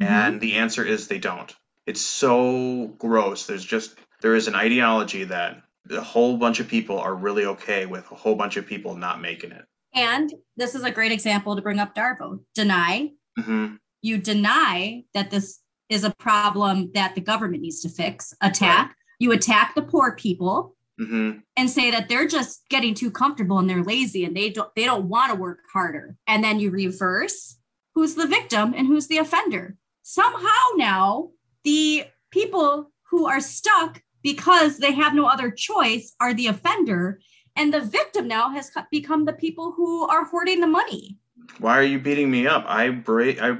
Mm-hmm. And the answer is they don't. It's so gross. There is an ideology that a whole bunch of people are really okay with a whole bunch of people not making it. And this is a great example to bring up DARVO. Deny. Mm-hmm. You deny that this is a problem that the government needs to fix. Attack. Right. You attack the poor people and say that they're just getting too comfortable and they're lazy and they don't want to work harder. And then you reverse who's the victim and who's the offender. Somehow now the people who are stuck because they have no other choice are the offender, and the victim now has become the people who are hoarding the money. Why are you beating me up? I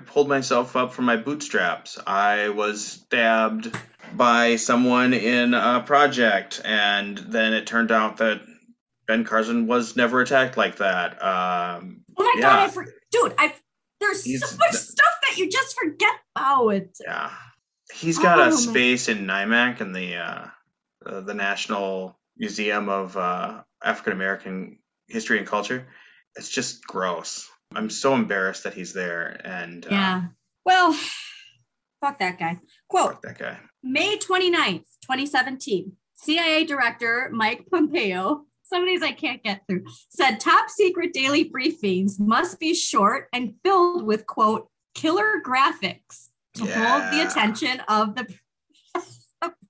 pulled myself up from my bootstraps. I was stabbed by someone in a project, and then it turned out that Ben Carson was never attacked like that. Oh my God, there's so much stuff that you just forget about. Yeah. He's got a space in NYMEC in the National Museum of African American History and Culture. It's just gross. I'm so embarrassed that he's there. And well, fuck that guy. Quote, fuck that guy. May 29th, 2017, CIA Director Mike Pompeo, some of these I can't get through, said top secret daily briefings must be short and filled with, quote, killer graphics to hold the attention of the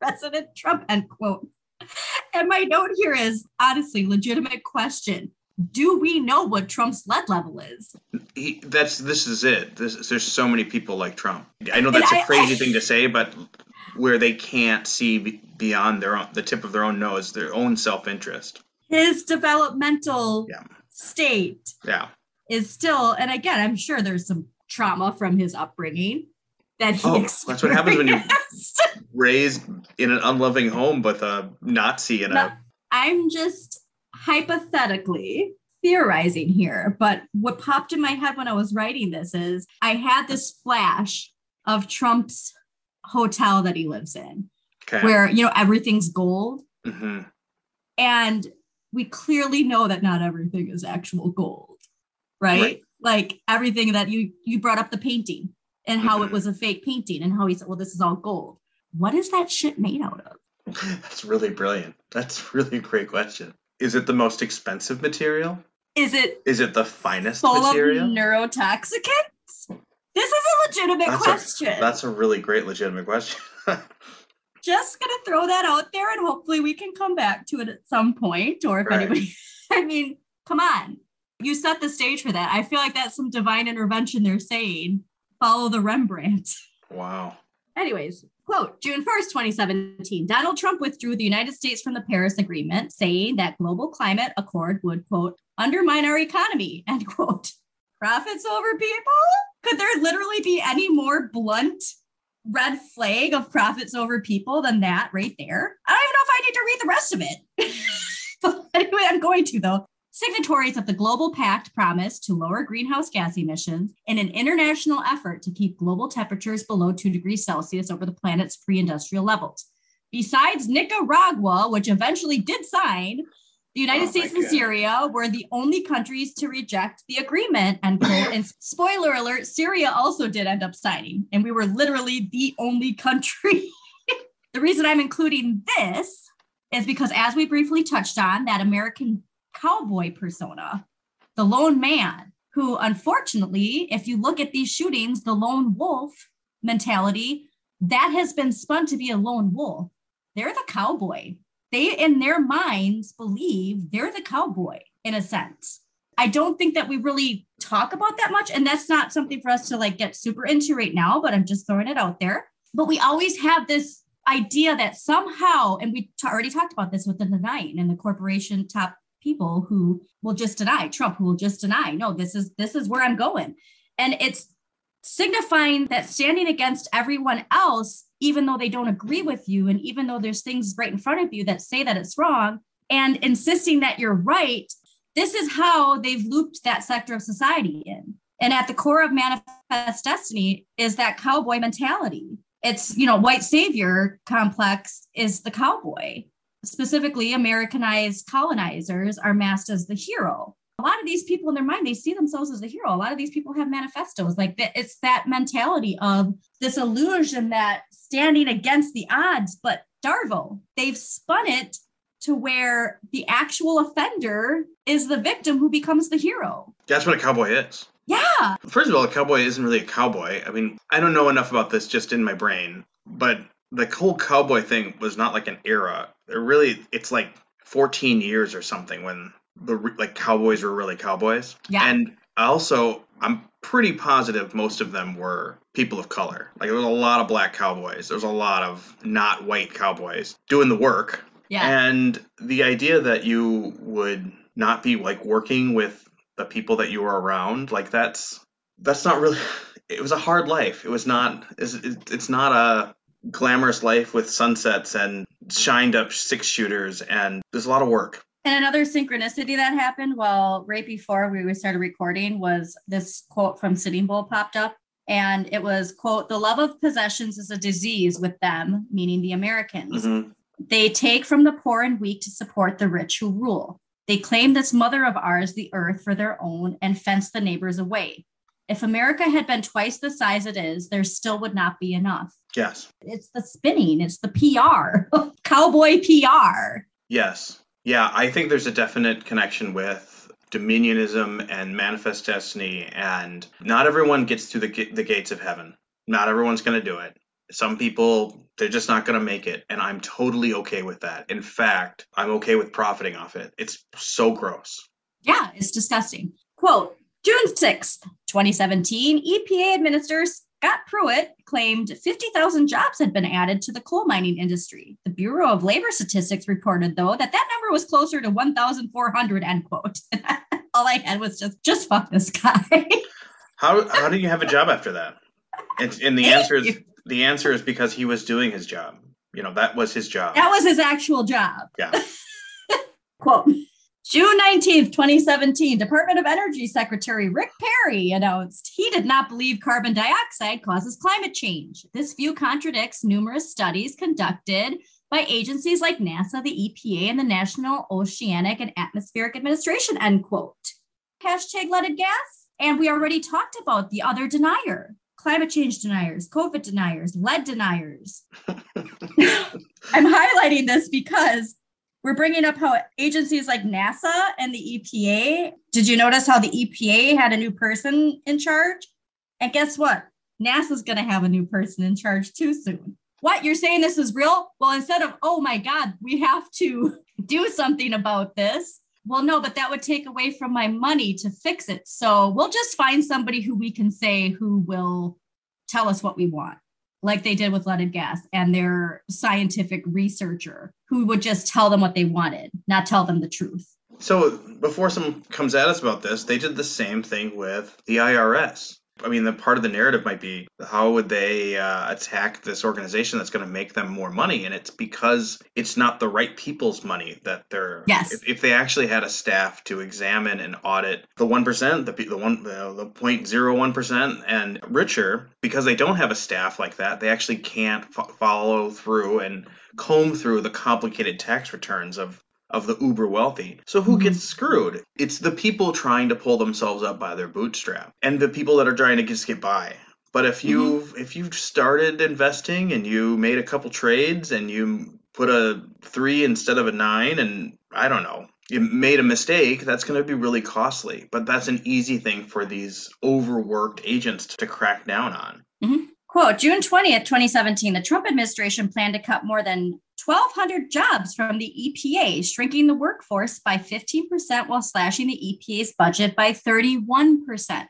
President Trump, end quote. And my note here is, honestly, legitimate question. Do we know what Trump's lead level is? This is it. There's so many people like Trump. I know that's a crazy thing to say, but where they can't see beyond the tip of their own nose, their own self-interest. His developmental state is still, and again, I'm sure there's some trauma from his upbringing that he experienced. That's what happens when you're raised in an unloving home with a Nazi and I'm just hypothetically theorizing here, but what popped in my head when I was writing this is I had this flash of Trump's hotel that he lives in, where, you know, everything's gold. Mm-hmm. And we clearly know that not everything is actual gold, right? Like everything that you brought up, the painting and how it was a fake painting and how he said, well, this is all gold. What is that shit made out of? That's really brilliant. That's really a great question. Is it the most expensive material? Is it the finest material? Full of neurotoxicants? This is a legitimate question. That's a really great legitimate question. Just going to throw that out there and hopefully we can come back to it at some point. Or if anybody, I mean, come on. You set the stage for that. I feel like that's some divine intervention they're saying. Follow the Rembrandt. Wow. Anyways. Quote, June 1st, 2017, Donald Trump withdrew the United States from the Paris Agreement, saying that global climate accord would, quote, undermine our economy, end quote. Profits over people? Could there literally be any more blunt red flag of profits over people than that right there? I don't even know if I need to read the rest of it. But anyway, I'm going to, though. Signatories of the Global Pact promised to lower greenhouse gas emissions in an international effort to keep global temperatures below 2 degrees Celsius over the planet's pre-industrial levels. Besides Nicaragua, which eventually did sign, the United States and Syria were the only countries to reject the agreement, end quote. And spoiler alert, Syria also did end up signing, and we were literally the only country. The reason I'm including this is because, as we briefly touched on, that American cowboy persona, the lone man, who unfortunately, if you look at these shootings, the lone wolf mentality, that has been spun to be a lone wolf. They're the cowboy. They, in their minds, believe they're the cowboy in a sense. I don't think that we really talk about that much. And that's not something for us to like get super into right now, but I'm just throwing it out there. But we always have this idea that somehow, and we already talked about this with the denying and the corporation top people who will just deny, Trump, who will just deny, no, this is where I'm going. And it's signifying that standing against everyone else, even though they don't agree with you, and even though there's things right in front of you that say that it's wrong, and insisting that you're right, this is how they've looped that sector of society in. And at the core of Manifest Destiny is that cowboy mentality. It's, you know, white savior complex is the cowboy. Specifically, Americanized colonizers are masked as the hero. A lot of these people in their mind, they see themselves as the hero. A lot of these people have manifestos. Like it's that mentality of this illusion that standing against the odds, but DARVO, they've spun it to where the actual offender is the victim who becomes the hero. That's what a cowboy is. Yeah. First of all, a cowboy isn't really a cowboy. I mean, I don't know enough about this just in my brain, but the whole cowboy thing was not like an era. It really, it's like 14 years or something when the like cowboys were really cowboys. Yeah. And also, I'm pretty positive most of them were people of color. Like there was a lot of black cowboys. There was a lot of not white cowboys doing the work. Yeah. And the idea that you would not be like working with the people that you were around, like that's not really, it was a hard life. It was not, it's not a glamorous life with sunsets and shined up 6-shooters, and there's a lot of work. And another synchronicity that happened right before we started recording was this quote from Sitting Bull popped up, and it was, quote, "The love of possessions is a disease with them," meaning the Americans. Mm-hmm. "They take from the poor and weak to support the rich who rule. They claim this mother of ours, the earth, for their own and fence the neighbors away. If America had been twice the size it is, there still would not be enough." Yes. It's the spinning. It's the PR. Cowboy PR. Yes. Yeah, I think there's a definite connection with dominionism and Manifest Destiny, and not everyone gets to the gates of heaven. Not everyone's going to do it. Some people, they're just not going to make it, and I'm totally okay with that. In fact, I'm okay with profiting off it. It's so gross. Yeah, it's disgusting. Quote, June 6th, 2017, EPA Administrator Scott Pruitt claimed 50,000 jobs had been added to the coal mining industry. The Bureau of Labor Statistics reported, though, that number was closer to 1,400, end quote. All I had was just fuck this guy. How do you have a job after that? And the answer is... The answer is because he was doing his job. You know, that was his job. That was his actual job. Yeah. Quote, June 19th, 2017, Department of Energy Secretary Rick Perry announced he did not believe carbon dioxide causes climate change. This view contradicts numerous studies conducted by agencies like NASA, the EPA, and the National Oceanic and Atmospheric Administration, end quote. Hashtag let it gas. And we already talked about the other denier. Climate change deniers, COVID deniers, lead deniers. I'm highlighting this because we're bringing up how agencies like NASA and the EPA, did you notice how the EPA had a new person in charge? And guess what? NASA's going to have a new person in charge too soon. What? You're saying this is real? Well, instead of, oh my God, we have to do something about this. Well, no, but that would take away from my money to fix it. So we'll just find somebody who we can say who will tell us what we want, like they did with leaded gas and their scientific researcher who would just tell them what they wanted, not tell them the truth. So before someone comes at us about this, they did the same thing with the IRS. I mean, the part of the narrative might be, how would they attack this organization that's going to make them more money? And it's because it's not the right people's money that they're... Yes. If they actually had a staff to examine and audit the 1%, the 0.01% and richer, because they don't have a staff like that, they actually can't follow through and comb through the complicated tax returns of the uber wealthy. So who gets screwed? It's the people trying to pull themselves up by their bootstrap and the people that are trying to just get by. But if you've started investing and you made a couple trades and you put a 3 instead of a 9 and I don't know, you made a mistake, that's going to be really costly. But that's an easy thing for these overworked agents to crack down on. Mm-hmm. Quote, June 20th, 2017, the Trump administration planned to cut more than 1,200 jobs from the EPA, shrinking the workforce by 15% while slashing the EPA's budget by 31%.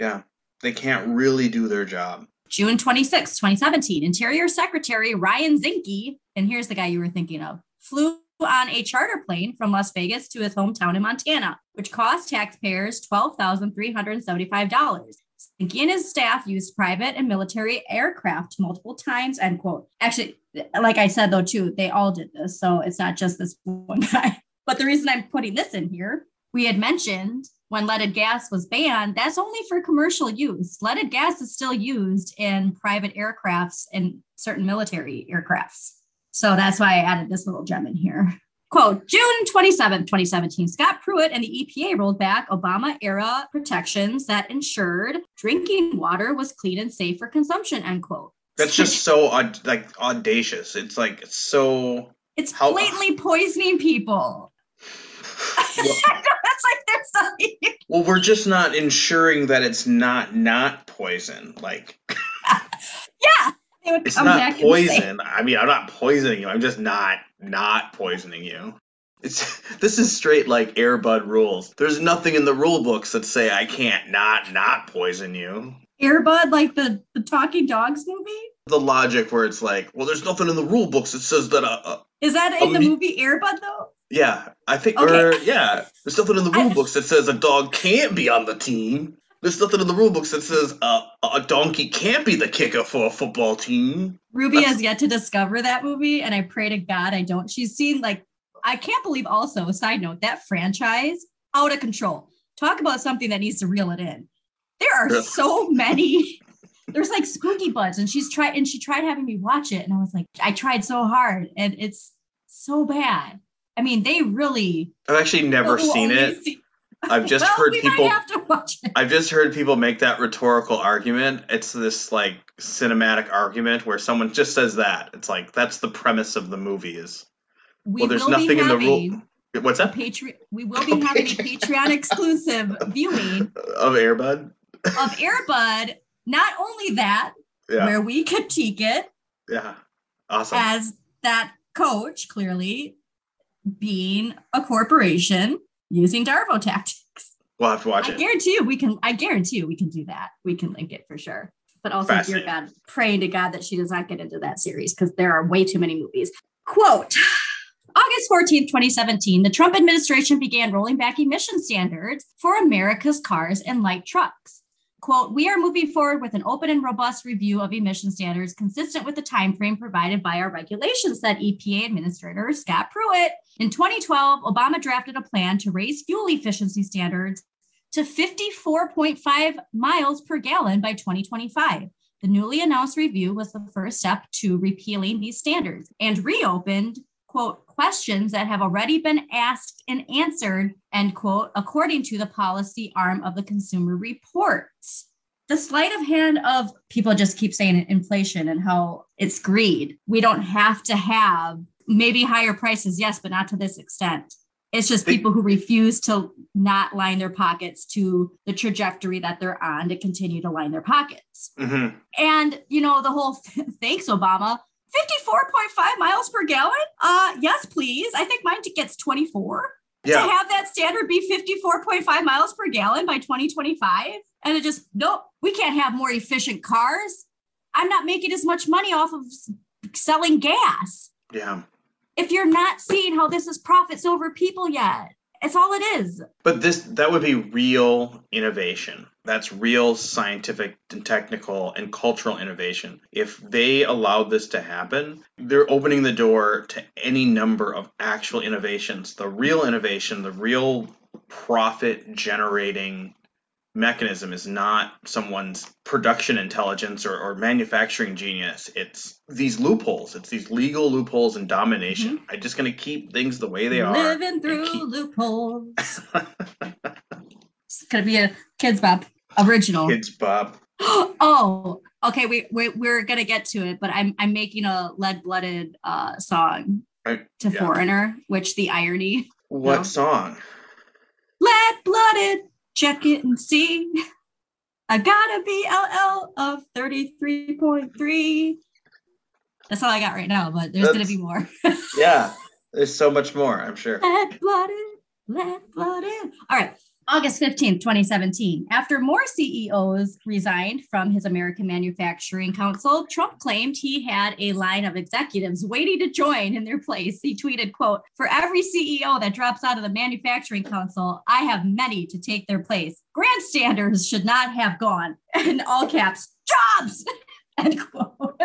Yeah, they can't really do their job. June 26, 2017, Interior Secretary Ryan Zinke, and here's the guy you were thinking of, flew on a charter plane from Las Vegas to his hometown in Montana, which cost taxpayers $12,375. Zinke and his staff used private and military aircraft multiple times, end quote. Actually, like I said, though, too, they all did this. So it's not just this one guy. But the reason I'm putting this in here, we had mentioned when leaded gas was banned, that's only for commercial use. Leaded gas is still used in private aircrafts and certain military aircrafts. So that's why I added this little gem in here. Quote, June 27, 2017, Scott Pruitt and the EPA rolled back Obama-era protections that ensured drinking water was clean and safe for consumption, end quote. That's just so audacious. It's like so... It's blatantly poisoning people. Well, that's like there's something... Well, we're just not ensuring that it's not poison. Like... Yeah. It's not poison. I mean, I'm not poisoning you. I'm just not poisoning you. This is straight like Air Bud rules. There's nothing in the rule books that say I can't not poison you. Air Bud, like the Talking Dogs movie? The logic where it's like, well, there's nothing in the rule books that says that. Is that in the movie Air Bud, though? Yeah, I think. Okay. Or, yeah, there's nothing in the rule books that says a dog can't be on the team. There's nothing in the rule books that says a donkey can't be the kicker for a football team. Ruby has yet to discover that movie, and I pray to God I don't. She's seen, like, I can't believe also, side note, that franchise, out of control. Talk about something that needs to reel it in. There are so many. There's like Spooky Buds, and she tried having me watch it, and I was like, I tried so hard, and it's so bad. I mean, they really... I've actually never seen it. I've just heard people have to watch it. I've just heard people make that rhetorical argument. It's this like cinematic argument where someone just says that. It's like that's the premise of the movie is well there's nothing in the rule. What's that? We will be having a Patreon exclusive viewing of Air Bud. Of Air Bud. Not only that, yeah. Where we critique it. Yeah. Awesome. As that coach clearly being a corporation. Using DARVO tactics. We'll have to watch it. I guarantee you we can do that. We can link it for sure. But also, dear God, praying to God that she does not get into that series because there are way too many movies. Quote, August 14th, 2017, the Trump administration began rolling back emission standards for America's cars and light trucks. Quote, we are moving forward with an open and robust review of emission standards consistent with the timeframe provided by our regulations, said EPA Administrator Scott Pruitt. In 2012, Obama drafted a plan to raise fuel efficiency standards to 54.5 miles per gallon by 2025. The newly announced review was the first step to repealing these standards and reopened, quote, questions that have already been asked and answered, end quote, according to the policy arm of the Consumer Reports. The sleight of hand of people just keep saying inflation and how it's greed. We don't have to have maybe higher prices, yes, but not to this extent. It's just people who refuse to not line their pockets to the trajectory that they're on to continue to line their pockets. Mm-hmm. And, you know, the whole thanks, Obama. 54.5 miles per gallon? Yes, please. I think mine gets 24. Yeah. To have that standard be 54.5 miles per gallon by 2025. And it just, nope, we can't have more efficient cars. I'm not making as much money off of selling gas. Yeah. If you're not seeing how this is profits over people yet, it's all it is. But that would be real innovation. That's real scientific and technical and cultural innovation. If they allowed this to happen, they're opening the door to any number of actual innovations. The real innovation, the real profit generating mechanism is not someone's production intelligence or manufacturing genius. It's these loopholes. It's these legal loopholes and domination. Mm-hmm. I'm just going to keep things the way they are. Living through loopholes. It's going to be a Kids Bop original. Kids Bop. Oh, okay. We're going to get to it, but I'm making a lead-blooded song to yeah. Foreigner, which the irony. What song? Lead-blooded. Check it and see. I gotta be LL of 33.3. That's all I got right now, but there's going to be more. Yeah, there's so much more, I'm sure. Lead blood in. All right, August 15th, 2017. After more CEOs resigned from his American Manufacturing Council, Trump claimed he had a line of executives waiting to join in their place. He tweeted, quote, "For every CEO that drops out of the Manufacturing Council, I have many to take their place. Grandstanders should not have gone," in all caps, "jobs," end quote.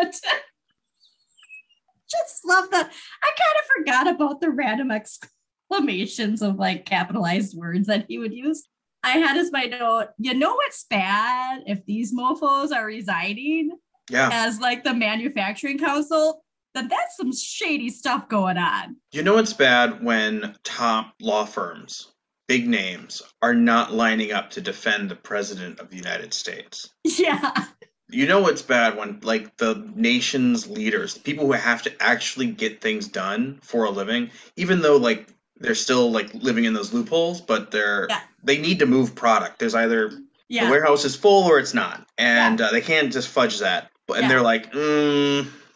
Just love that. I kind of forgot about the random exclamations of like capitalized words that he would use. I had as my note, you know it's bad if these mofos are resigning as like the manufacturing council, then that's some shady stuff going on. You know it's bad when top law firms, big names, are not lining up to defend the president of the United States. Yeah. You know it's bad when, like, the nation's leaders, the people who have to actually get things done for a living, even though, like, they're still, like, living in those loopholes, but they need to move product. There's either the warehouse is full or it's not, and they can't just fudge that. And they're like,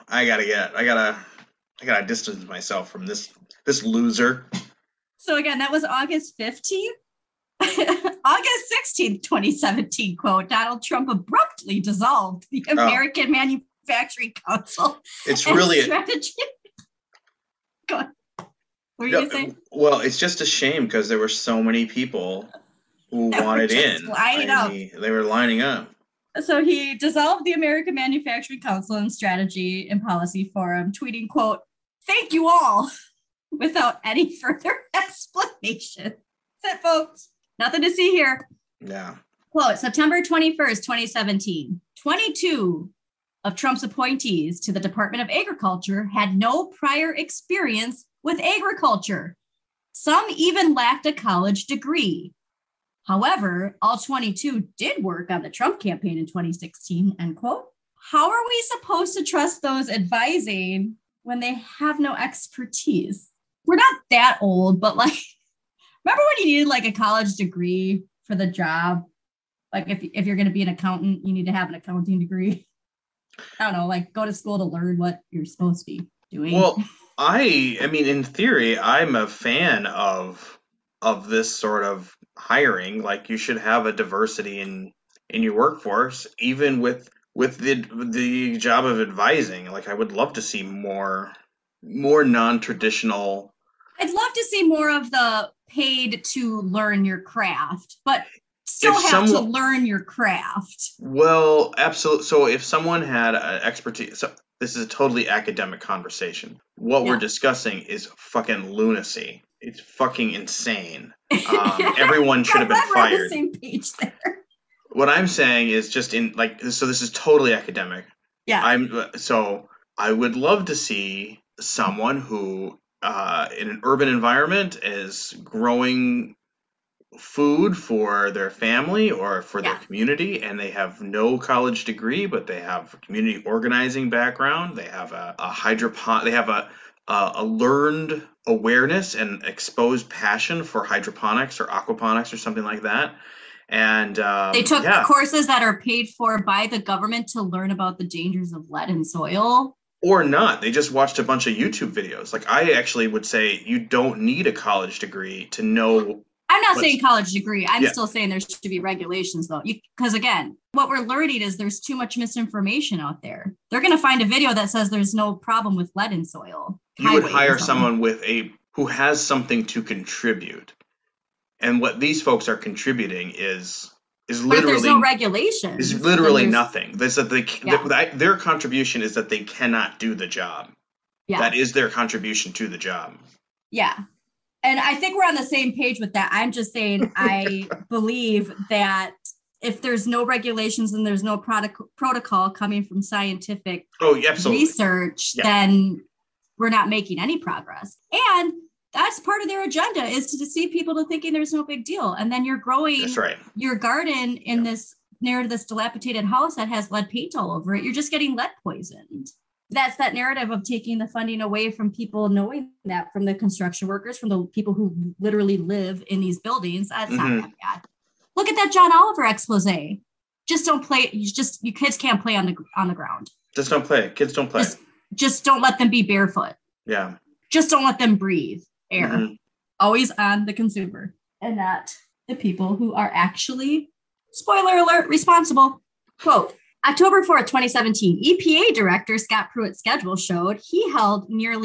I gotta distance myself from this loser. So again, that was August 15th. August 16th, 2017, quote, Donald Trump abruptly dissolved the American Manufacturing Council. It's really a strategy. Go on. What were you saying? Well, it's just a shame because there were so many people who wanted in. They were lining up. So he dissolved the American Manufacturing Council and Strategy and Policy Forum, tweeting, quote, "Thank you all," without any further explanation. That's it, folks. Nothing to see here. Yeah. Quote, September 21st, 2017, 22 of Trump's appointees to the Department of Agriculture had no prior experience with agriculture. Some even lacked a college degree. However, all 22 did work on the Trump campaign in 2016, end quote. How are we supposed to trust those advising when they have no expertise? We're not that old, but like... Remember when you needed like a college degree for the job? Like if you're going to be an accountant, you need to have an accounting degree. I don't know, like go to school to learn what you're supposed to be doing. Well, I mean, in theory, I'm a fan of this sort of hiring. Like you should have a diversity in your workforce, even with the job of advising. Like I would love to see more non-traditional. I'd love to see more of the paid to learn your craft, but still to learn your craft. Well, absolutely. So if someone had an expertise, so this is a totally academic conversation. What we're discussing is fucking lunacy. It's fucking insane. Everyone should have been fired. We're on the same page there. What I'm saying is just in like, so this is totally academic. Yeah. I would love to see someone who in an urban environment is growing food for their family or for their community, and they have no college degree, but they have a community organizing background. They have a hydroponic. They have a learned awareness and exposed passion for hydroponics or aquaponics or something like that. And they took courses that are paid for by the government to learn about the dangers of lead in soil. Or not. They just watched a bunch of YouTube videos. Like I actually would say you don't need a college degree to know. I'm not saying college degree. I'm still saying there should be regulations though. Because again, what we're learning is there's too much misinformation out there. They're going to find a video that says there's no problem with lead in soil. You would hire someone who has something to contribute. And what these folks are contributing is literally, there's no regulation. It's literally nothing. Their contribution is that they cannot do the job. Yeah. That is their contribution to the job. Yeah. And I think we're on the same page with that. I'm just saying I believe that if there's no regulations and there's no protocol coming from scientific research, then we're not making any progress. And that's part of their agenda is to deceive people to thinking there's no big deal. And then you're growing your garden in this near to this dilapidated house that has lead paint all over it. You're just getting lead poisoned. That's that narrative of taking the funding away from people knowing that, from the construction workers, from the people who literally live in these buildings. That's not that bad. Look at that John Oliver expose. just don't play. You kids can't play on the ground. Just don't play. Kids don't play. Just don't let them be barefoot. Yeah. Just don't let them breathe air. Mm-hmm. Always on the consumer and not the people who are actually, spoiler alert, responsible. Quote, October 4th, 2017, EPA Director Scott Pruitt's schedule showed he held near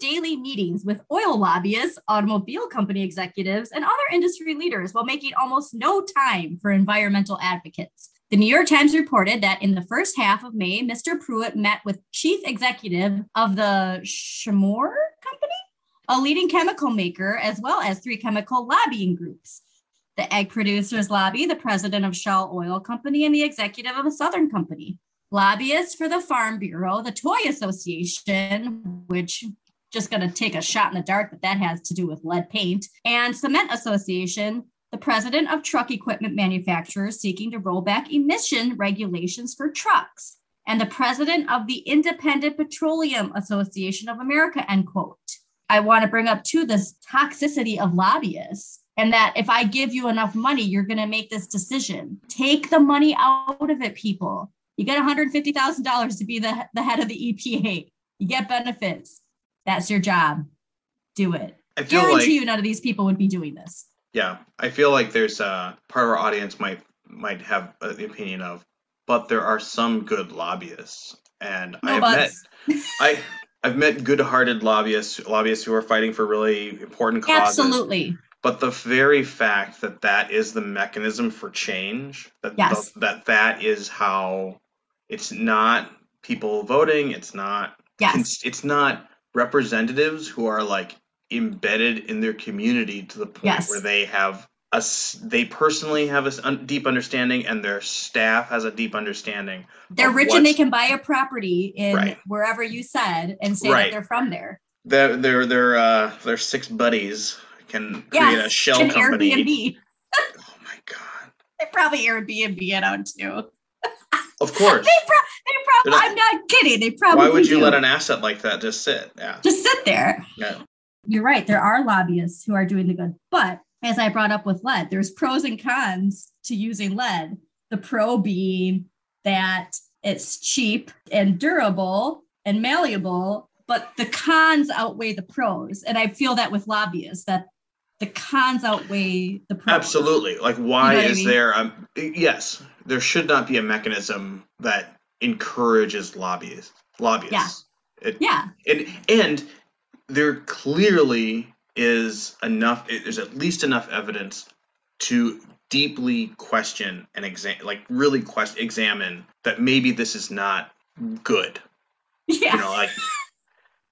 daily meetings with oil lobbyists, automobile company executives, and other industry leaders while making almost no time for environmental advocates. The New York Times reported that in the first half of May, Mr. Pruitt met with chief executive of the Chemours Company, a leading chemical maker, as well as three chemical lobbying groups, the Egg Producers Lobby, the president of Shell Oil Company, and the executive of a Southern Company. Lobbyists for the Farm Bureau, the Toy Association, which just going to take a shot in the dark, but that has to do with lead paint, and Cement Association, the president of truck equipment manufacturers seeking to roll back emission regulations for trucks, and the president of the Independent Petroleum Association of America, end quote. I want to bring up, too, this toxicity of lobbyists. And that if I give you enough money, you're going to make this decision. Take the money out of it, people. You get $150,000 to be the head of the EPA. You get benefits. That's your job. Do it. I guarantee you none of these people would be doing this. Yeah. I feel like there's a part of our audience might have the opinion of, but there are some good lobbyists. And I've met good-hearted lobbyists who are fighting for really important causes. Absolutely. But the very fact that is the mechanism for change, that is how, it's not people voting, it's not, it's not representatives who are like embedded in their community to the point where they personally have a deep understanding and their staff has a deep understanding. They're rich and they can buy a property in wherever you said and say that they're from there. They're six buddies. Can create a shell company. Airbnb. Oh my God. They probably Airbnb it out too. Of course. They probably, I'm not kidding. They probably. Why would you let an asset like that just sit? Yeah. Just sit there. Yeah. You're right. There are lobbyists who are doing the good. But as I brought up with lead, there's pros and cons to using lead. The pro being that it's cheap and durable and malleable, but the cons outweigh the pros. And I feel that with lobbyists, that the cons outweigh the pros. Absolutely. Like, why is there? Yes, there should not be a mechanism that encourages lobbyists. Yeah. And there clearly is enough. There's at least enough evidence to deeply question and examine that maybe this is not good. Yeah. You know, like.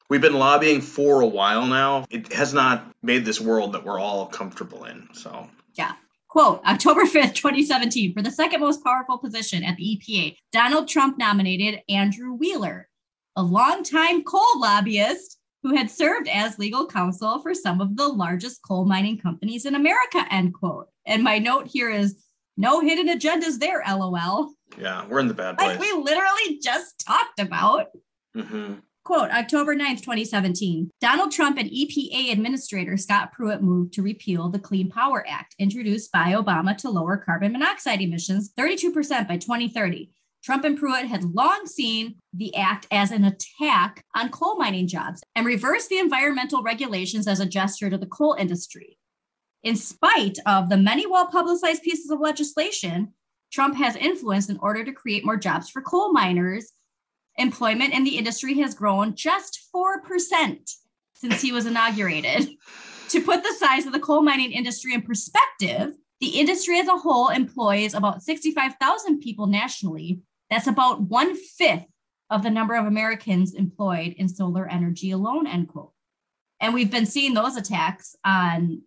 We've been lobbying for a while now. It has not made this world that we're all comfortable in. So, yeah. Quote, October 5th, 2017, for the second most powerful position at the EPA, Donald Trump nominated Andrew Wheeler, a longtime coal lobbyist who had served as legal counsel for some of the largest coal mining companies in America, end quote. And my note here is no hidden agendas there, LOL. Yeah, we're in the bad place. Like we literally just talked about. Mm-hmm. Quote, October 9th, 2017, Donald Trump and EPA Administrator Scott Pruitt moved to repeal the Clean Power Act, introduced by Obama to lower carbon monoxide emissions 32% by 2030. Trump and Pruitt had long seen the act as an attack on coal mining jobs and reversed the environmental regulations as a gesture to the coal industry. In spite of the many well-publicized pieces of legislation, Trump has influence in order to create more jobs for coal miners. Employment in the industry has grown just 4% since he was inaugurated. To put the size of the coal mining industry in perspective, the industry as a whole employs about 65,000 people nationally. That's about 1/5 of the number of Americans employed in solar energy alone, end quote. And we've been seeing those attacks on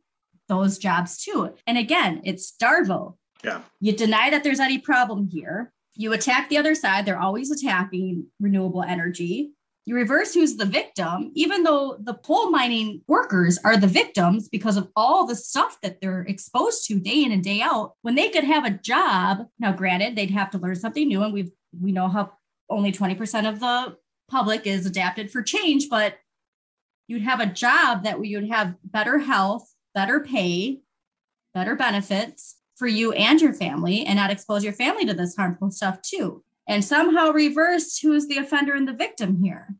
those jobs too. And again, it's DARVO. Yeah. You deny that there's any problem here. You attack the other side. They're always attacking renewable energy. You reverse who's the victim, even though the coal mining workers are the victims because of all the stuff that they're exposed to day in and day out, when they could have a job. Now, granted, they'd have to learn something new. And we know how only 20% of the public is adapted for change, but you'd have a job that you'd have better health, better pay, better benefits. for you and your family and not expose your family to this harmful stuff too. And somehow reverse who's the offender and the victim here.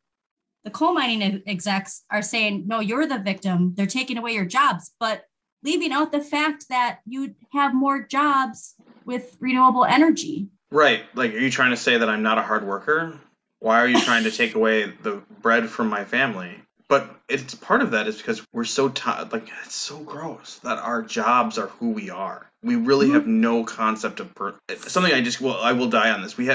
The coal mining execs are saying, no, you're the victim. They're taking away your jobs, but leaving out the fact that you have more jobs with renewable energy. Right. Like, are you trying to say that I'm not a hard worker? Why are you trying to take away the bread from my family? But it's part of that is because we're so tired. Like, it's so gross that our jobs are who we are. We really have no concept of something. I will die on this. We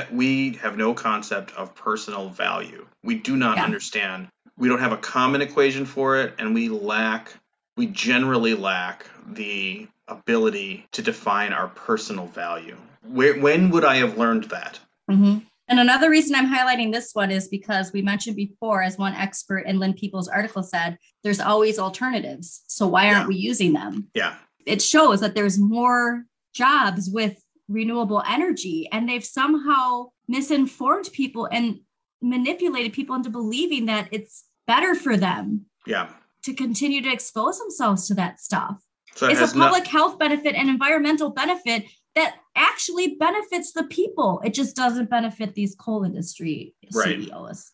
have no concept of personal value. We do not understand. We don't have a common equation for it, and we generally lack the ability to define our personal value. When would I have learned that? Mm-hmm. And another reason I'm highlighting this one is because we mentioned before, as one expert in Lynn Peoples' article said, there's always alternatives. So why aren't we using them? Yeah. It shows that there's more jobs with renewable energy, and they've somehow misinformed people and manipulated people into believing that it's better for them to continue to expose themselves to that stuff. So it's a public health benefit and environmental benefit that actually benefits the people. It just doesn't benefit these coal industry CEOs.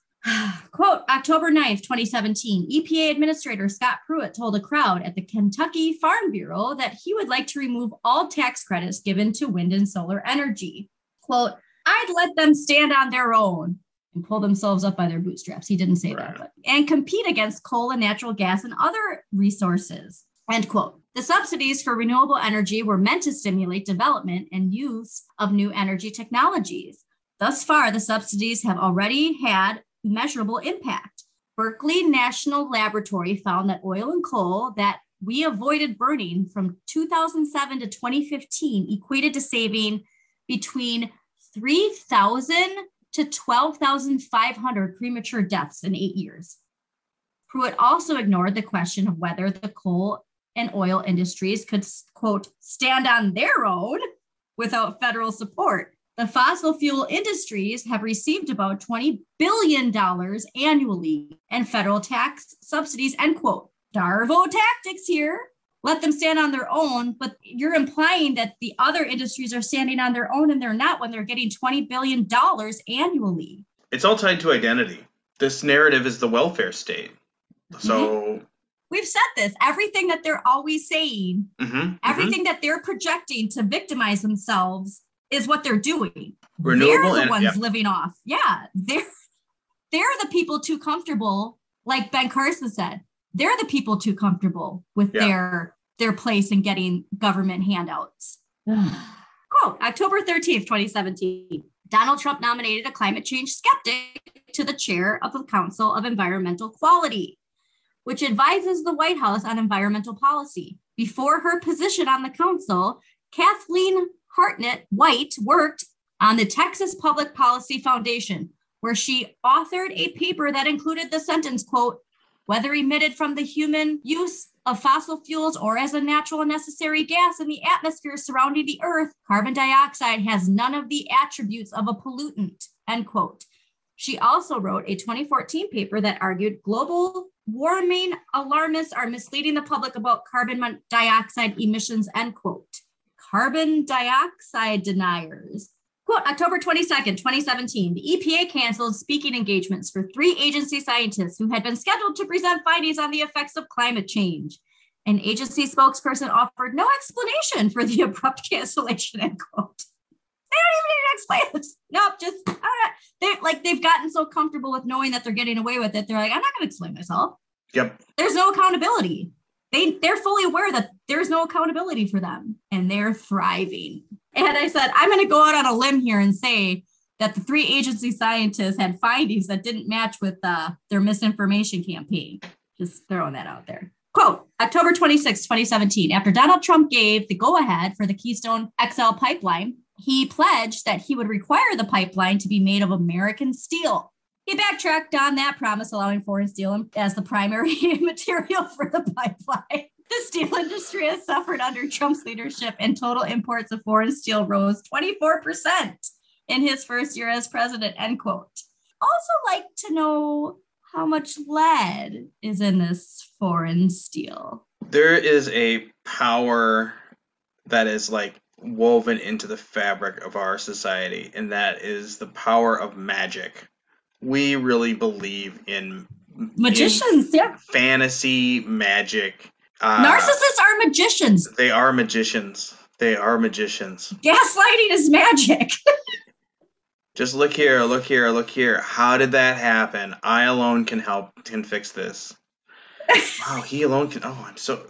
Quote, October 9th, 2017, EPA Administrator Scott Pruitt told a crowd at the Kentucky Farm Bureau that he would like to remove all tax credits given to wind and solar energy. Quote, I'd let them stand on their own and pull themselves up by their bootstraps. He didn't say that, but, and compete against coal and natural gas and other resources. End quote. The subsidies for renewable energy were meant to stimulate development and use of new energy technologies. Thus far, the subsidies have already had measurable impact. Berkeley National Laboratory found that oil and coal that we avoided burning from 2007 to 2015 equated to saving between 3,000 to 12,500 premature deaths in 8 years. Pruitt also ignored the question of whether the coal and oil industries could, quote, stand on their own without federal support. The fossil fuel industries have received about $20 billion annually in federal tax subsidies, end quote. DARVO tactics here. Let them stand on their own, but you're implying that the other industries are standing on their own, and they're not when they're getting $20 billion annually. It's all tied to identity. This narrative is the welfare state. So we've said this, everything that they're always saying, everything that they're projecting to victimize themselves is what they're doing. They're the ones living off. Yeah. They're the people too comfortable. Like Ben Carson said, they're the people too comfortable with their place in getting government handouts. Quote, October 13th, 2017, Donald Trump nominated a climate change skeptic to the chair of the Council of Environmental Quality, which advises the White House on environmental policy. Before her position on the council, Kathleen Hartnett White worked on the Texas Public Policy Foundation, where she authored a paper that included the sentence, quote, whether emitted from the human use of fossil fuels or as a natural and necessary gas in the atmosphere surrounding the earth, carbon dioxide has none of the attributes of a pollutant, end quote. She also wrote a 2014 paper that argued global warming alarmists are misleading the public about carbon dioxide emissions, end quote. Carbon dioxide deniers. Quote, October 22nd, 2017, the EPA canceled speaking engagements for 3 agency scientists who had been scheduled to present findings on the effects of climate change. An agency spokesperson offered no explanation for the abrupt cancellation, end quote. They don't even need to explain this. Nope, just, I don't know. They've gotten so comfortable with knowing that they're getting away with it. They're like, I'm not going to explain myself. Yep. There's no accountability. They're fully aware that there's no accountability for them, and they're thriving. And I said, I'm going to go out on a limb here and say that the 3 agency scientists had findings that didn't match with their misinformation campaign. Just throwing that out there. Quote, October 26, 2017, after Donald Trump gave the go-ahead for the Keystone XL pipeline, he pledged that he would require the pipeline to be made of American steel. He backtracked on that promise, allowing foreign steel as the primary material for the pipeline. The steel industry has suffered under Trump's leadership, and total imports of foreign steel rose 24% in his first year as president, end quote. Also like to know how much lead is in this foreign steel. There is a power that is like woven into the fabric of our society, and that is the power of magic. We really believe in magicians, fantasy, magic. Narcissists are magicians. They are magicians. They are magicians. Gaslighting is magic. Just look here, look here, look here. How did that happen? I alone can help, can fix this. Wow, he alone can. Oh, I'm so.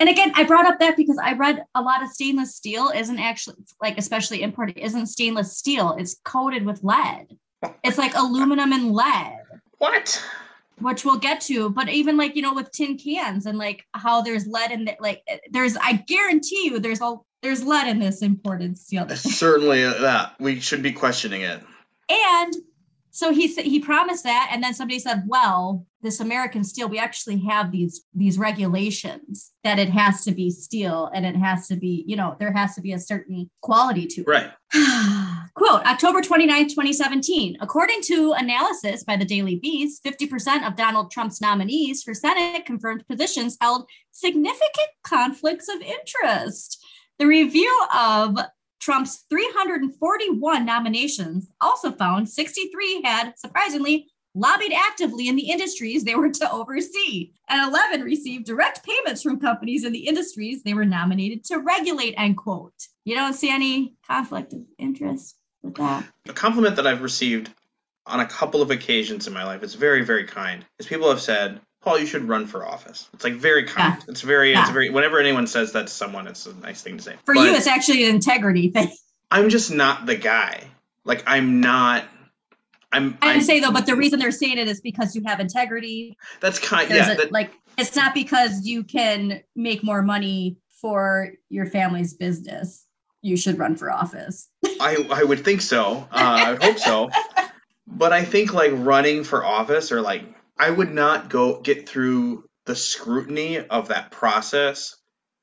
And again, I brought up that because I read a lot of stainless steel isn't actually, like, especially imported, isn't stainless steel. It's coated with lead. It's like aluminum and lead. What? Which we'll get to. But even like, you know, with tin cans and like how there's lead in that, like there's, I guarantee you there's lead in this imported steel. Certainly that. We should be questioning it. And so he promised that. And then somebody said, well, this American steel, we actually have these regulations that it has to be steel and it has to be, you know, there has to be a certain quality to it. Right. Quote, October 29, 2017, according to analysis by the Daily Beast, 50% of Donald Trump's nominees for Senate confirmed positions held significant conflicts of interest. The review of Trump's 341 nominations also found 63 had, surprisingly, lobbied actively in the industries they were to oversee, and 11 received direct payments from companies in the industries they were nominated to regulate, end quote. You don't see any conflict of interest with that? A compliment that I've received on a couple of occasions in my life, it's very, very kind, is people have said, Paul, you should run for office. It's like very kind. Yeah. It's very, whenever anyone says that to someone, it's a nice thing to say. For but you, it's actually an integrity thing. I'm just not the guy. Like, I'm not. I would say though, but the reason they're saying it is because you have integrity. That's kind of, yeah. It's not because you can make more money for your family's business. You should run for office. I would think so. I hope so. But I think like running for office or like, I would not get through the scrutiny of that process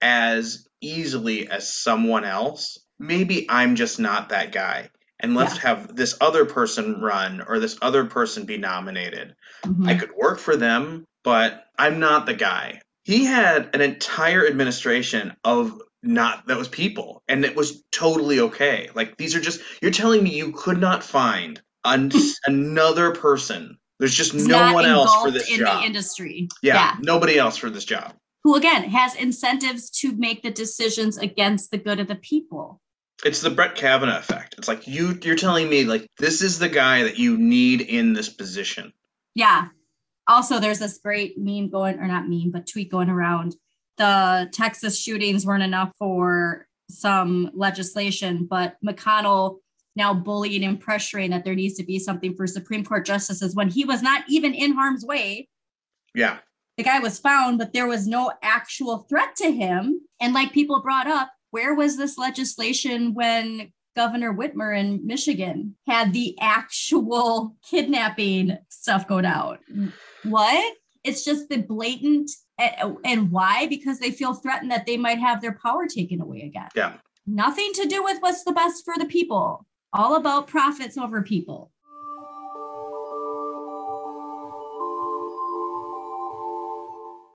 as easily as someone else. Maybe I'm just not that guy. And let's have this other person run or this other person be nominated. Mm-hmm. I could work for them, but I'm not the guy. He had an entire administration of that was people, and it was totally okay. Like, these are just, you're telling me you could not find another person. There's just no one else for this job. In the industry. Yeah, nobody else for this job. Who, again, has incentives to make the decisions against the good of the people. It's the Brett Kavanaugh effect. It's like, you're telling me, like, this is the guy that you need in this position. Yeah. Also, there's this great tweet going around. The Texas shootings weren't enough for some legislation, but McConnell now bullying and pressuring that there needs to be something for Supreme Court justices when he was not even in harm's way. Yeah. The guy was found, but there was no actual threat to him. And like people brought up, where was this legislation when Governor Whitmer in Michigan had the actual kidnapping stuff go down? What? It's just the blatant. And why? Because they feel threatened that they might have their power taken away again. Yeah. Nothing to do with what's the best for the people. All about profits over people.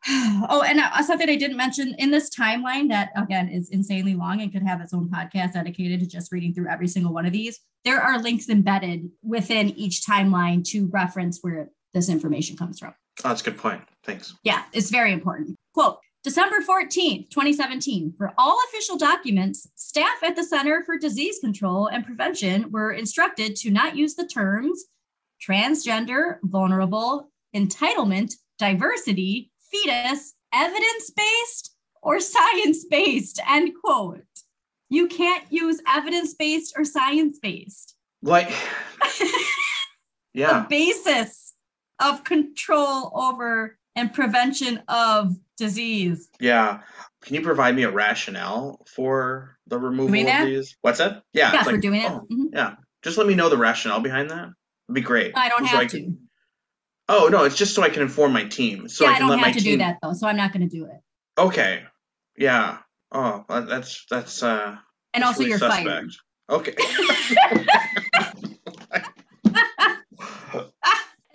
Oh, and something I didn't mention in this timeline that, again, is insanely long and could have its own podcast dedicated to just reading through every single one of these. There are links embedded within each timeline to reference where this information comes from. Oh, that's a good point. Thanks. Yeah, it's very important. Quote, December 14th, 2017, for all official documents, staff at the Center for Disease Control and Prevention were instructed to not use the terms transgender, vulnerable, entitlement, diversity, fetus, evidence-based, or science-based, end quote. You can't use evidence-based or science-based. Like, yeah. The basis of control over and prevention of disease. Yeah. Can you provide me a rationale for the removal of these? What's that? Yeah. Yeah, for doing it. Mm-hmm. Yeah. Just let me know the rationale behind that. It'd be great. I don't have to. Oh, no, it's just so I can inform my team. So yeah, I don't have to do that, though, so I'm not going to do it. Okay. Yeah. Oh, that's and also really you're suspect. Fired. Okay.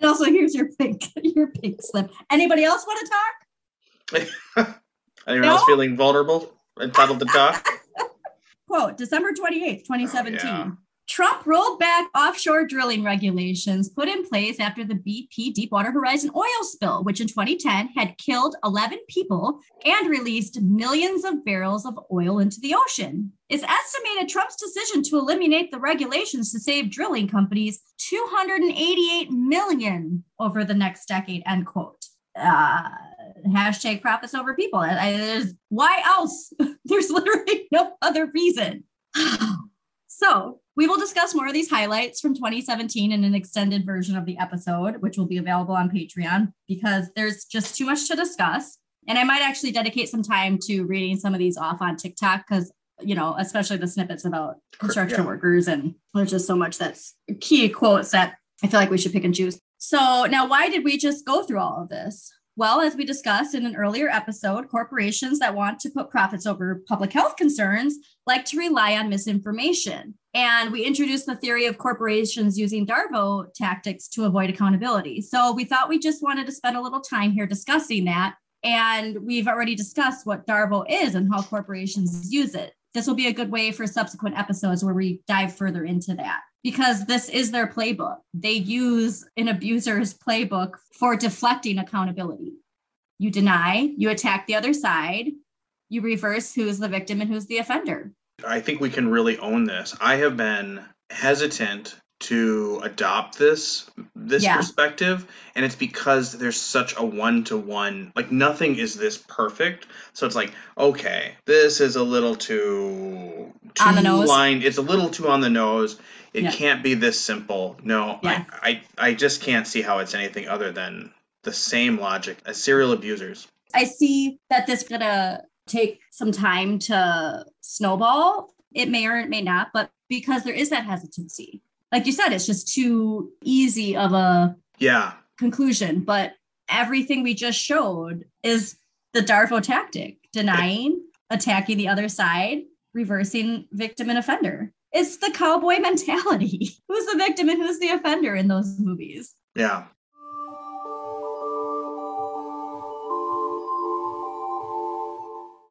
And also, here's your pink slip. Anybody else want to talk? Anyone else feeling vulnerable? Entitled to talk? quote, December 28th, 2017. Oh, yeah. Trump rolled back offshore drilling regulations put in place after the BP Deepwater Horizon oil spill, which in 2010 had killed 11 people and released millions of barrels of oil into the ocean. It's estimated Trump's decision to eliminate the regulations to save drilling companies $288 million over the next decade, end quote. Hashtag profits over people. Why else? There's literally no other reason. So we will discuss more of these highlights from 2017 in an extended version of the episode, which will be available on Patreon, because there's just too much to discuss. And I might actually dedicate some time to reading some of these off on TikTok, because, you know, especially the snippets about construction workers. And there's just so much that's key quotes that I feel like we should pick and choose. So now, why did we just go through all of this? Well, as we discussed in an earlier episode, corporations that want to put profits over public health concerns like to rely on misinformation. And we introduced the theory of corporations using DARVO tactics to avoid accountability. So we thought we just wanted to spend a little time here discussing that. And we've already discussed what DARVO is and how corporations use it. This will be a good way for subsequent episodes where we dive further into that, because this is their playbook. They use an abuser's playbook for deflecting accountability. You deny, you attack the other side, you reverse who's the victim and who's the offender. I think we can really own this. I have been hesitant to adopt this perspective, and it's because there's such a one-to-one, like nothing is this perfect. So it's like, okay, this is a little too on the nose. It's a little too on the nose. It can't be this simple. No, yeah. I just can't see how it's anything other than the same logic as serial abusers. I see that this is gonna take some time to snowball. It may or it may not, but because there is that hesitancy. Like you said, it's just too easy of a conclusion, but everything we just showed is the DARVO tactic, denying, attacking the other side, reversing victim and offender. It's the cowboy mentality. Who's the victim and who's the offender in those movies? Yeah.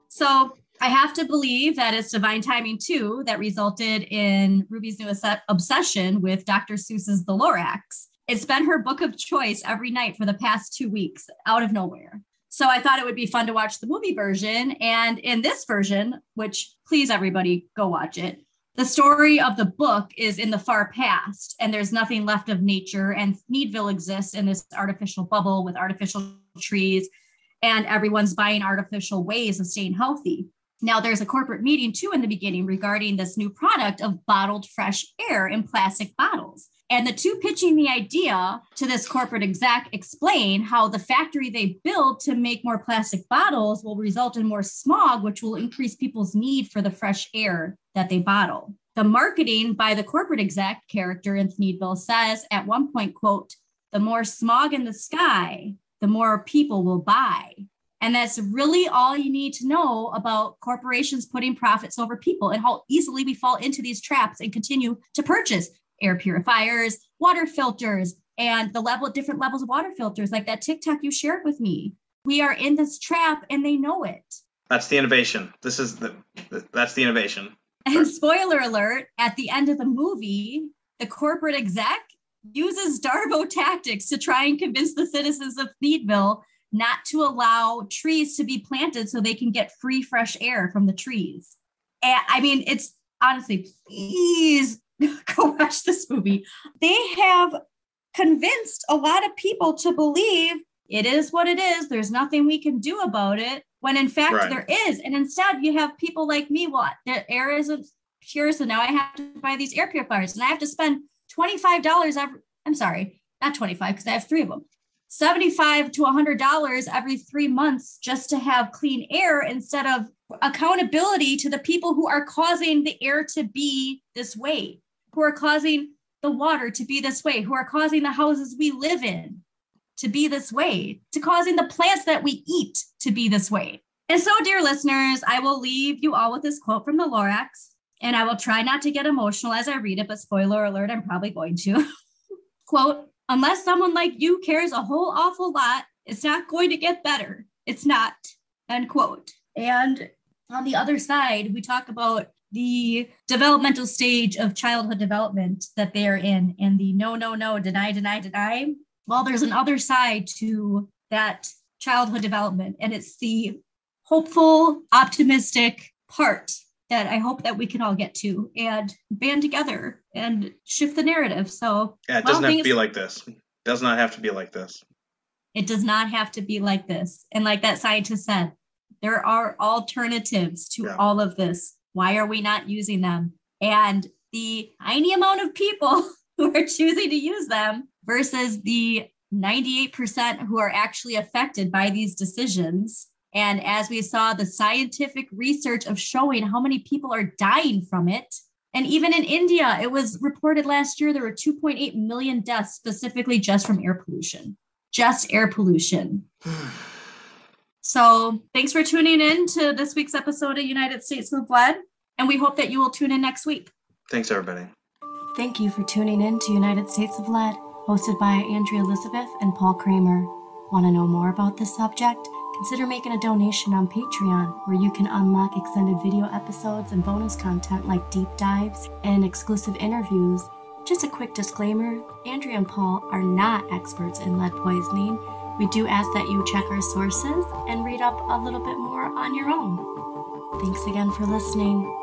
So I have to believe that it's divine timing, too, that resulted in Ruby's new obsession with Dr. Seuss's The Lorax. It's been her book of choice every night for the past 2 weeks, out of nowhere. So I thought it would be fun to watch the movie version. And in this version, which please, everybody, go watch it. The story of the book is in the far past, and there's nothing left of nature. And Needville exists in this artificial bubble with artificial trees, and everyone's buying artificial ways of staying healthy. Now, there's a corporate meeting, too, in the beginning regarding this new product of bottled fresh air in plastic bottles. And the two pitching the idea to this corporate exec explain how the factory they build to make more plastic bottles will result in more smog, which will increase people's need for the fresh air that they bottle. The marketing by the corporate exec character in Needville says at one point, quote, "The more smog in the sky, the more people will buy." And that's really all you need to know about corporations putting profits over people and how easily we fall into these traps and continue to purchase air purifiers, water filters, and the different levels of water filters, like that TikTok you shared with me. We are in this trap and they know it. That's the innovation. That's the innovation. And spoiler alert, at the end of the movie, the corporate exec uses DARVO tactics to try and convince the citizens of Needville not to allow trees to be planted so they can get free, fresh air from the trees. And, I mean, it's honestly, please go watch this movie. They have convinced a lot of people to believe it is what it is. There's nothing we can do about it, when in fact there is. And instead you have people like me, the air isn't pure, so now I have to buy these air purifiers and I have to spend $25 I'm sorry, not 25, because I have three of them. $75 to $100 every 3 months just to have clean air, instead of accountability to the people who are causing the air to be this way, who are causing the water to be this way, who are causing the houses we live in to be this way, to causing the plants that we eat to be this way. And so, dear listeners, I will leave you all with this quote from The Lorax, and I will try not to get emotional as I read it, but spoiler alert, I'm probably going to. Quote, "Unless someone like you cares a whole awful lot, it's not going to get better. It's not," end quote. And on the other side, we talk about the developmental stage of childhood development that they're in, and the no, deny. Well, there's an other side to that childhood development, and it's the hopeful, optimistic part that I hope that we can all get to and band together and shift the narrative. So yeah, it doesn't have to be like this. It does not have to be like this. It does not have to be like this. And like that scientist said, there are alternatives to all of this. Why are we not using them? And the tiny amount of people who are choosing to use them versus the 98% who are actually affected by these decisions. And as we saw, the scientific research of showing how many people are dying from it. And even in India, it was reported last year, there were 2.8 million deaths specifically just from air pollution. Just air pollution. So thanks for tuning in to this week's episode of United States of Lead, and we hope that you will tune in next week. Thanks, everybody. Thank you for tuning in to United States of Lead, hosted by Andrea Elizabeth and Paul Kramer. Want to know more about this subject? Consider making a donation on Patreon, where you can unlock extended video episodes and bonus content like deep dives and exclusive interviews. Just a quick disclaimer, Andrea and Paul are not experts in lead poisoning. We do ask that you check our sources and read up a little bit more on your own. Thanks again for listening.